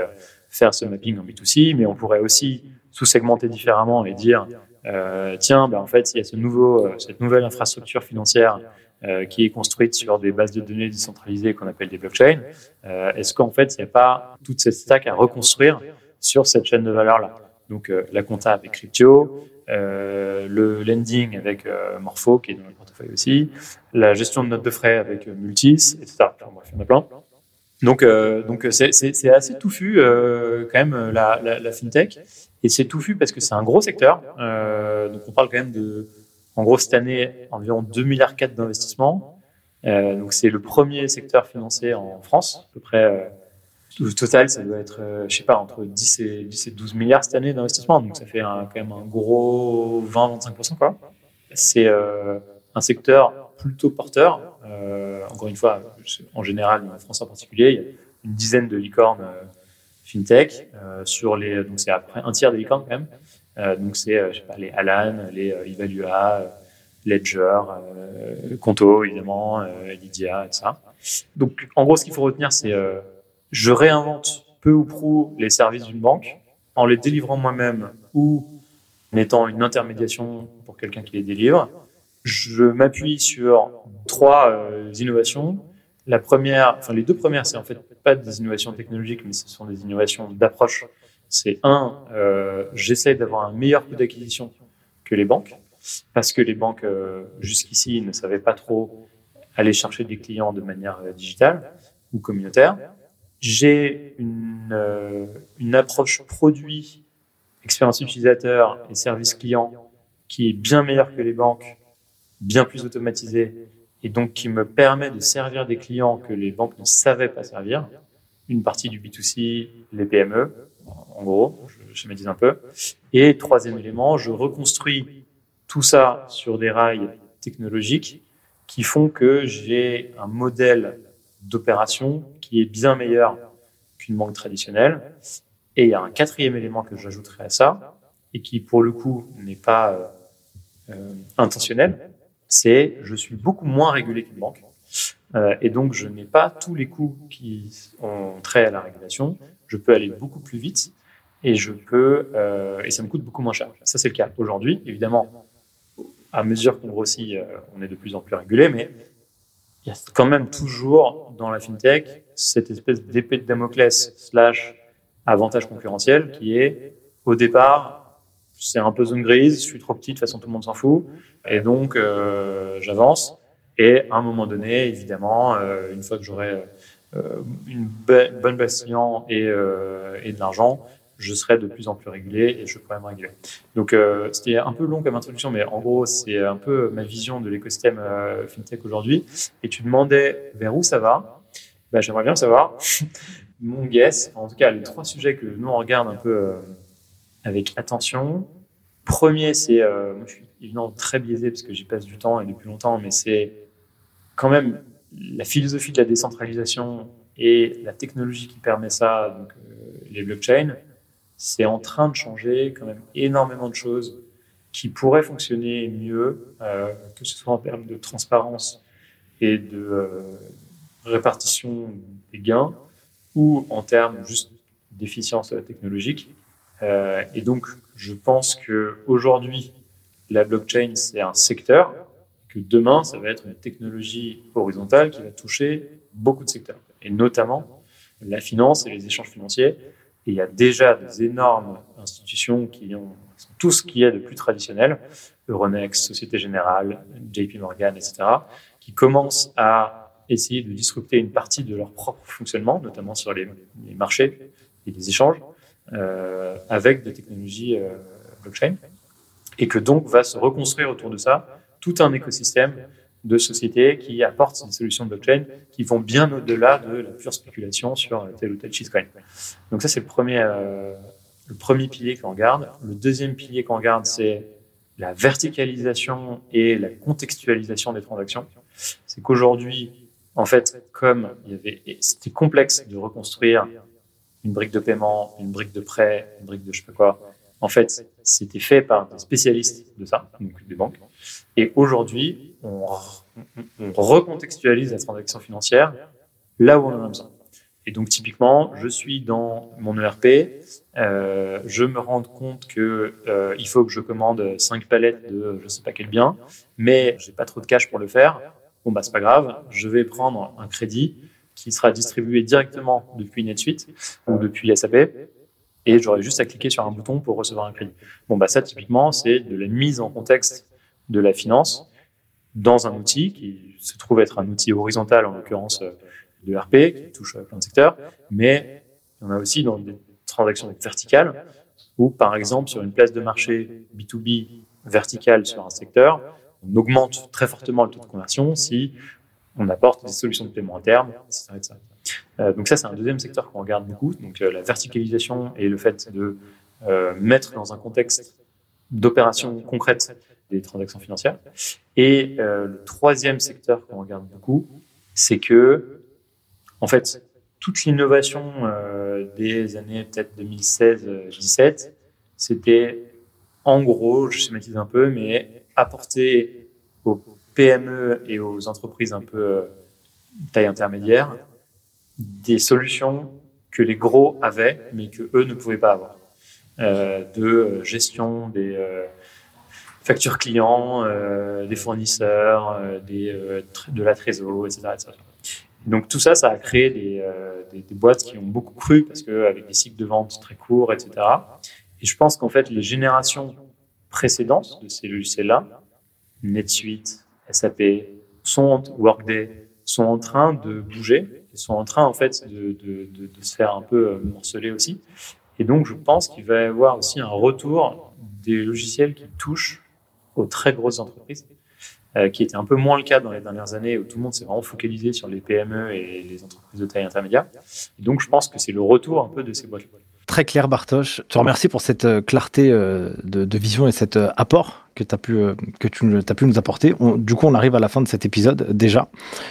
faire ce mapping en B deux C, mais on pourrait aussi sous-segmenter différemment et dire Euh, tiens, ben en fait, il y a ce nouveau, euh, cette nouvelle infrastructure financière euh, qui est construite sur des bases de données décentralisées qu'on appelle des blockchains. Euh, est-ce qu'en fait, il n'y a pas toute cette stack à reconstruire sur cette chaîne de valeur-là ? Donc, euh, la compta avec Cryptio, euh, le lending avec euh, Morpho, qui est dans le portefeuille aussi, la gestion de notes de frais avec euh, Multis, et cetera. Enfin, bref, il y en a plein. Donc, euh, donc c'est, c'est, c'est assez touffu euh, quand même la, la, la fintech. Et c'est touffu parce que c'est un gros secteur. Euh, donc, on parle quand même de, en gros, cette année, environ deux virgule quatre milliards d'investissements. Euh, donc, c'est le premier secteur financé en France. À peu près, euh, au total, ça doit être, euh, je sais pas, entre dix et douze milliards cette année d'investissements. Donc, ça fait un, quand même un gros vingt à vingt-cinq pour cent, quoi. C'est euh, un secteur plutôt porteur. Euh, encore une fois, en général, en France en particulier, il y a une dizaine de licornes euh, fintech, euh, sur les, donc c'est à peu près un tiers des licornes quand même. Euh, donc c'est, euh, je sais pas, les Alan, les euh, Ivalua, Ledger, euh, Conto, évidemment, euh, Lydia, et cetera. Donc, en gros, ce qu'il faut retenir, c'est euh, je réinvente peu ou prou les services d'une banque en les délivrant moi-même ou en étant une intermédiation pour quelqu'un qui les délivre. Je m'appuie sur trois euh, innovations. La première, enfin les deux premières, c'est en fait pas des innovations technologiques, mais ce sont des innovations d'approche. C'est un, euh, j'essaie d'avoir un meilleur coût d'acquisition que les banques, parce que les banques euh, jusqu'ici ne savaient pas trop aller chercher des clients de manière euh, digitale ou communautaire. J'ai une, euh, une approche produit, expérience utilisateur et service client qui est bien meilleure que les banques, bien plus automatisée, et donc qui me permet de servir des clients que les banques ne savaient pas servir. Une partie du B deux C, les P M E, en gros, je schématise un peu. Et troisième élément, je reconstruis tout ça sur des rails technologiques qui font que j'ai un modèle d'opération qui est bien meilleur qu'une banque traditionnelle. Et il y a un quatrième élément que j'ajouterai à ça, et qui pour le coup n'est pas euh, intentionnel, c'est je suis beaucoup moins régulé qu'une banque. Euh, et donc, je n'ai pas tous les coûts qui ont trait à la régulation. Je peux aller beaucoup plus vite et, je peux, euh, et ça me coûte beaucoup moins cher. Ça, c'est le cas aujourd'hui. Évidemment, à mesure qu'on grossit, euh, on est de plus en plus régulé, mais il y a quand même toujours dans la fintech cette espèce d'épée de Damoclès slash avantage concurrentiel qui est, au départ, c'est un peu zone grise, je suis trop petit, de toute façon tout le monde s'en fout. Et donc, euh, j'avance. Et à un moment donné, évidemment, euh, une fois que j'aurai euh, une be- bonne base client et, euh, et de l'argent, je serai de plus en plus régulé et je pourrai me réguler. Donc, euh, c'était un peu long comme introduction, mais en gros, c'est un peu ma vision de l'écosystème euh, fintech aujourd'hui. Et tu demandais vers où ça va. Ben, j'aimerais bien le savoir. Mon guess, en tout cas, les trois sujets que nous on regarde un peu... Euh, avec attention. Premier, c'est, euh, moi je suis évidemment très biaisé parce que j'y passe du temps et depuis longtemps, mais c'est quand même la philosophie de la décentralisation et la technologie qui permet ça, donc euh, les blockchains, c'est en train de changer quand même énormément de choses qui pourraient fonctionner mieux, euh, que ce soit en termes de transparence et de euh, répartition des gains ou en termes juste d'efficience technologique. Euh, et donc, je pense que aujourd'hui, la blockchain, c'est un secteur, que demain, ça va être une technologie horizontale qui va toucher beaucoup de secteurs, et notamment la finance et les échanges financiers. Et il y a déjà des énormes institutions qui ont tout ce qu'il y a de plus traditionnel, Euronext, Société Générale, J P Morgan, et cetera, qui commencent à essayer de disrupter une partie de leur propre fonctionnement, notamment sur les, les marchés et les échanges. Euh, avec des technologies euh, blockchain, et que donc va se reconstruire autour de ça tout un écosystème de sociétés qui apportent des solutions de blockchain qui vont bien au-delà de la pure spéculation sur tel ou tel shitcoin. Donc ça, c'est le premier, euh, le premier pilier qu'on regarde. Le deuxième pilier qu'on regarde, c'est la verticalisation et la contextualisation des transactions. C'est qu'aujourd'hui, en fait, comme il y avait, c'était complexe de reconstruire une brique de paiement, une brique de prêt, une brique de je sais pas quoi. En fait, c'était fait par des spécialistes de ça, donc des banques. Et aujourd'hui, on, on recontextualise la transaction financière là où on en a besoin. Et donc, typiquement, je suis dans mon E R P, euh, je me rends compte que euh, il faut que je commande cinq palettes de je sais pas quel bien, mais j'ai pas trop de cash pour le faire. Bon, bah, c'est pas grave, je vais prendre un crédit qui sera distribué directement depuis NetSuite ou depuis S A P, et j'aurai juste à cliquer sur un bouton pour recevoir un crédit. Bon, bah ça, typiquement, c'est de la mise en contexte de la finance dans un outil qui se trouve être un outil horizontal, en l'occurrence de E R P, qui touche plein de secteurs, mais il y en a aussi dans des transactions verticales, où par exemple, sur une place de marché B deux B verticale sur un secteur, on augmente très fortement le taux de conversion si on apporte des solutions de paiement interne, et cetera et cetera. Euh, donc ça, c'est un deuxième secteur qu'on regarde beaucoup. Donc euh, la verticalisation et le fait de euh, mettre dans un contexte d'opération concrète des transactions financières. Et euh, le troisième secteur qu'on regarde beaucoup, c'est que, en fait, toute l'innovation euh, des années peut-être deux mille seize dix-sept, c'était en gros, je schématise un peu, mais apporter aux P M E et aux entreprises un peu taille intermédiaire des solutions que les gros avaient, mais que eux ne pouvaient pas avoir. Euh, de gestion des euh, factures clients, euh, des fournisseurs, euh, des, euh, de la trésor, et cetera, et cetera. Donc tout ça, ça a créé des, euh, des, des boîtes qui ont beaucoup cru, parce qu'avec des cycles de vente très courts, et cetera. Et je pense qu'en fait, les générations précédentes de ces logiciels-là, NetSuite, S A P, sont, Workday, sont en train de bouger, sont en train en fait, de, de, de, de se faire un peu morceler aussi. Et donc, je pense qu'il va y avoir aussi un retour des logiciels qui touchent aux très grosses entreprises, euh, qui était un peu moins le cas dans les dernières années, où tout le monde s'est vraiment focalisé sur les P M E et les entreprises de taille intermédiaire. Et donc, je pense que c'est le retour un peu de ces boîtes-là. Très clair, Bartosz. Je te remercie pour cette clarté de, de vision et cet apport que, t'as pu, que tu as pu nous apporter. On, du coup, on arrive à la fin de cet épisode déjà.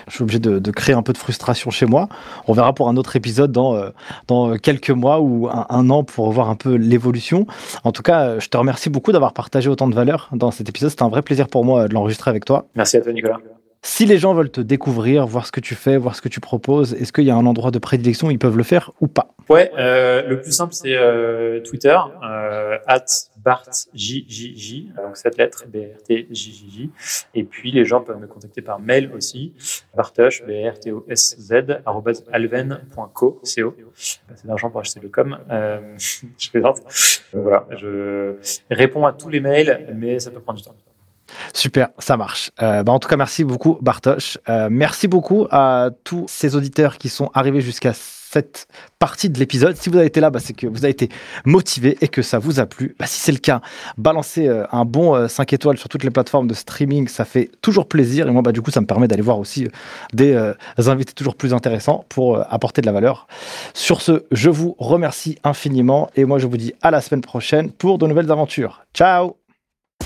Je suis obligé de, de créer un peu de frustration chez moi. On verra pour un autre épisode dans, dans quelques mois ou un, un an pour voir un peu l'évolution. En tout cas, je te remercie beaucoup d'avoir partagé autant de valeur dans cet épisode. C'était un vrai plaisir pour moi de l'enregistrer avec toi. Merci à toi, Nicolas. Si les gens veulent te découvrir, voir ce que tu fais, voir ce que tu proposes, est-ce qu'il y a un endroit de prédilection où ils peuvent le faire ou pas? Ouais, euh, le plus simple, c'est euh, Twitter, euh, at bartjjj, donc cette lettre, B R T J J J. Et puis, les gens peuvent me contacter par mail aussi, bartosz, B R T O S Z, arobase alven point co. C'est de l'argent pour acheter le com. Euh, je plaisante. Voilà, je réponds à tous les mails, mais ça peut prendre du temps. Super, ça marche. Euh, bah en tout cas, merci beaucoup, Bartosz. Euh, merci beaucoup à tous ces auditeurs qui sont arrivés jusqu'à cette partie de l'épisode. Si vous avez été là, bah, c'est que vous avez été motivé et que ça vous a plu. Bah, si c'est le cas, balancez euh, un bon euh, cinq étoiles sur toutes les plateformes de streaming. Ça fait toujours plaisir. Et moi, bah, du coup, ça me permet d'aller voir aussi euh, des euh, invités toujours plus intéressants pour euh, apporter de la valeur. Sur ce, je vous remercie infiniment. Et moi, je vous dis à la semaine prochaine pour de nouvelles aventures. Ciao!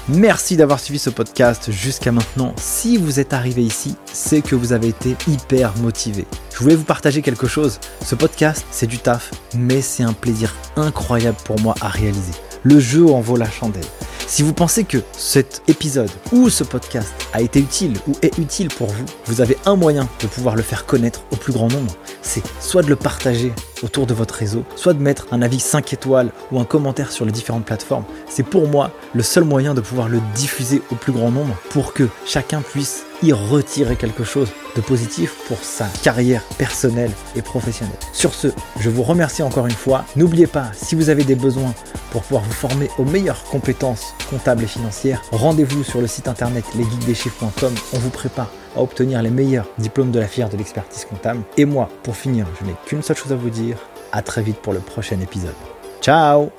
Merci d'avoir suivi ce podcast jusqu'à maintenant. Si vous êtes arrivé ici, c'est que vous avez été hyper motivé. Je voulais vous partager quelque chose. Ce podcast, c'est du taf, mais c'est un plaisir incroyable pour moi à réaliser. Le jeu en vaut la chandelle. Si vous pensez que cet épisode ou ce podcast a été utile ou est utile pour vous, vous avez un moyen de pouvoir le faire connaître au plus grand nombre. C'est soit de le partager autour de votre réseau, soit de mettre un avis cinq étoiles ou un commentaire sur les différentes plateformes. C'est pour moi le seul moyen de pouvoir le diffuser au plus grand nombre pour que chacun puisse y retirer quelque chose de positif pour sa carrière personnelle et professionnelle. Sur ce, je vous remercie encore une fois. N'oubliez pas, si vous avez des besoins pour pouvoir vous former aux meilleures compétences comptables et financières, rendez-vous sur le site internet les geeks des chiffres point com. On vous prépare à obtenir les meilleurs diplômes de la filière de l'expertise comptable. Et moi, pour finir, je n'ai qu'une seule chose à vous dire. À très vite pour le prochain épisode. Ciao!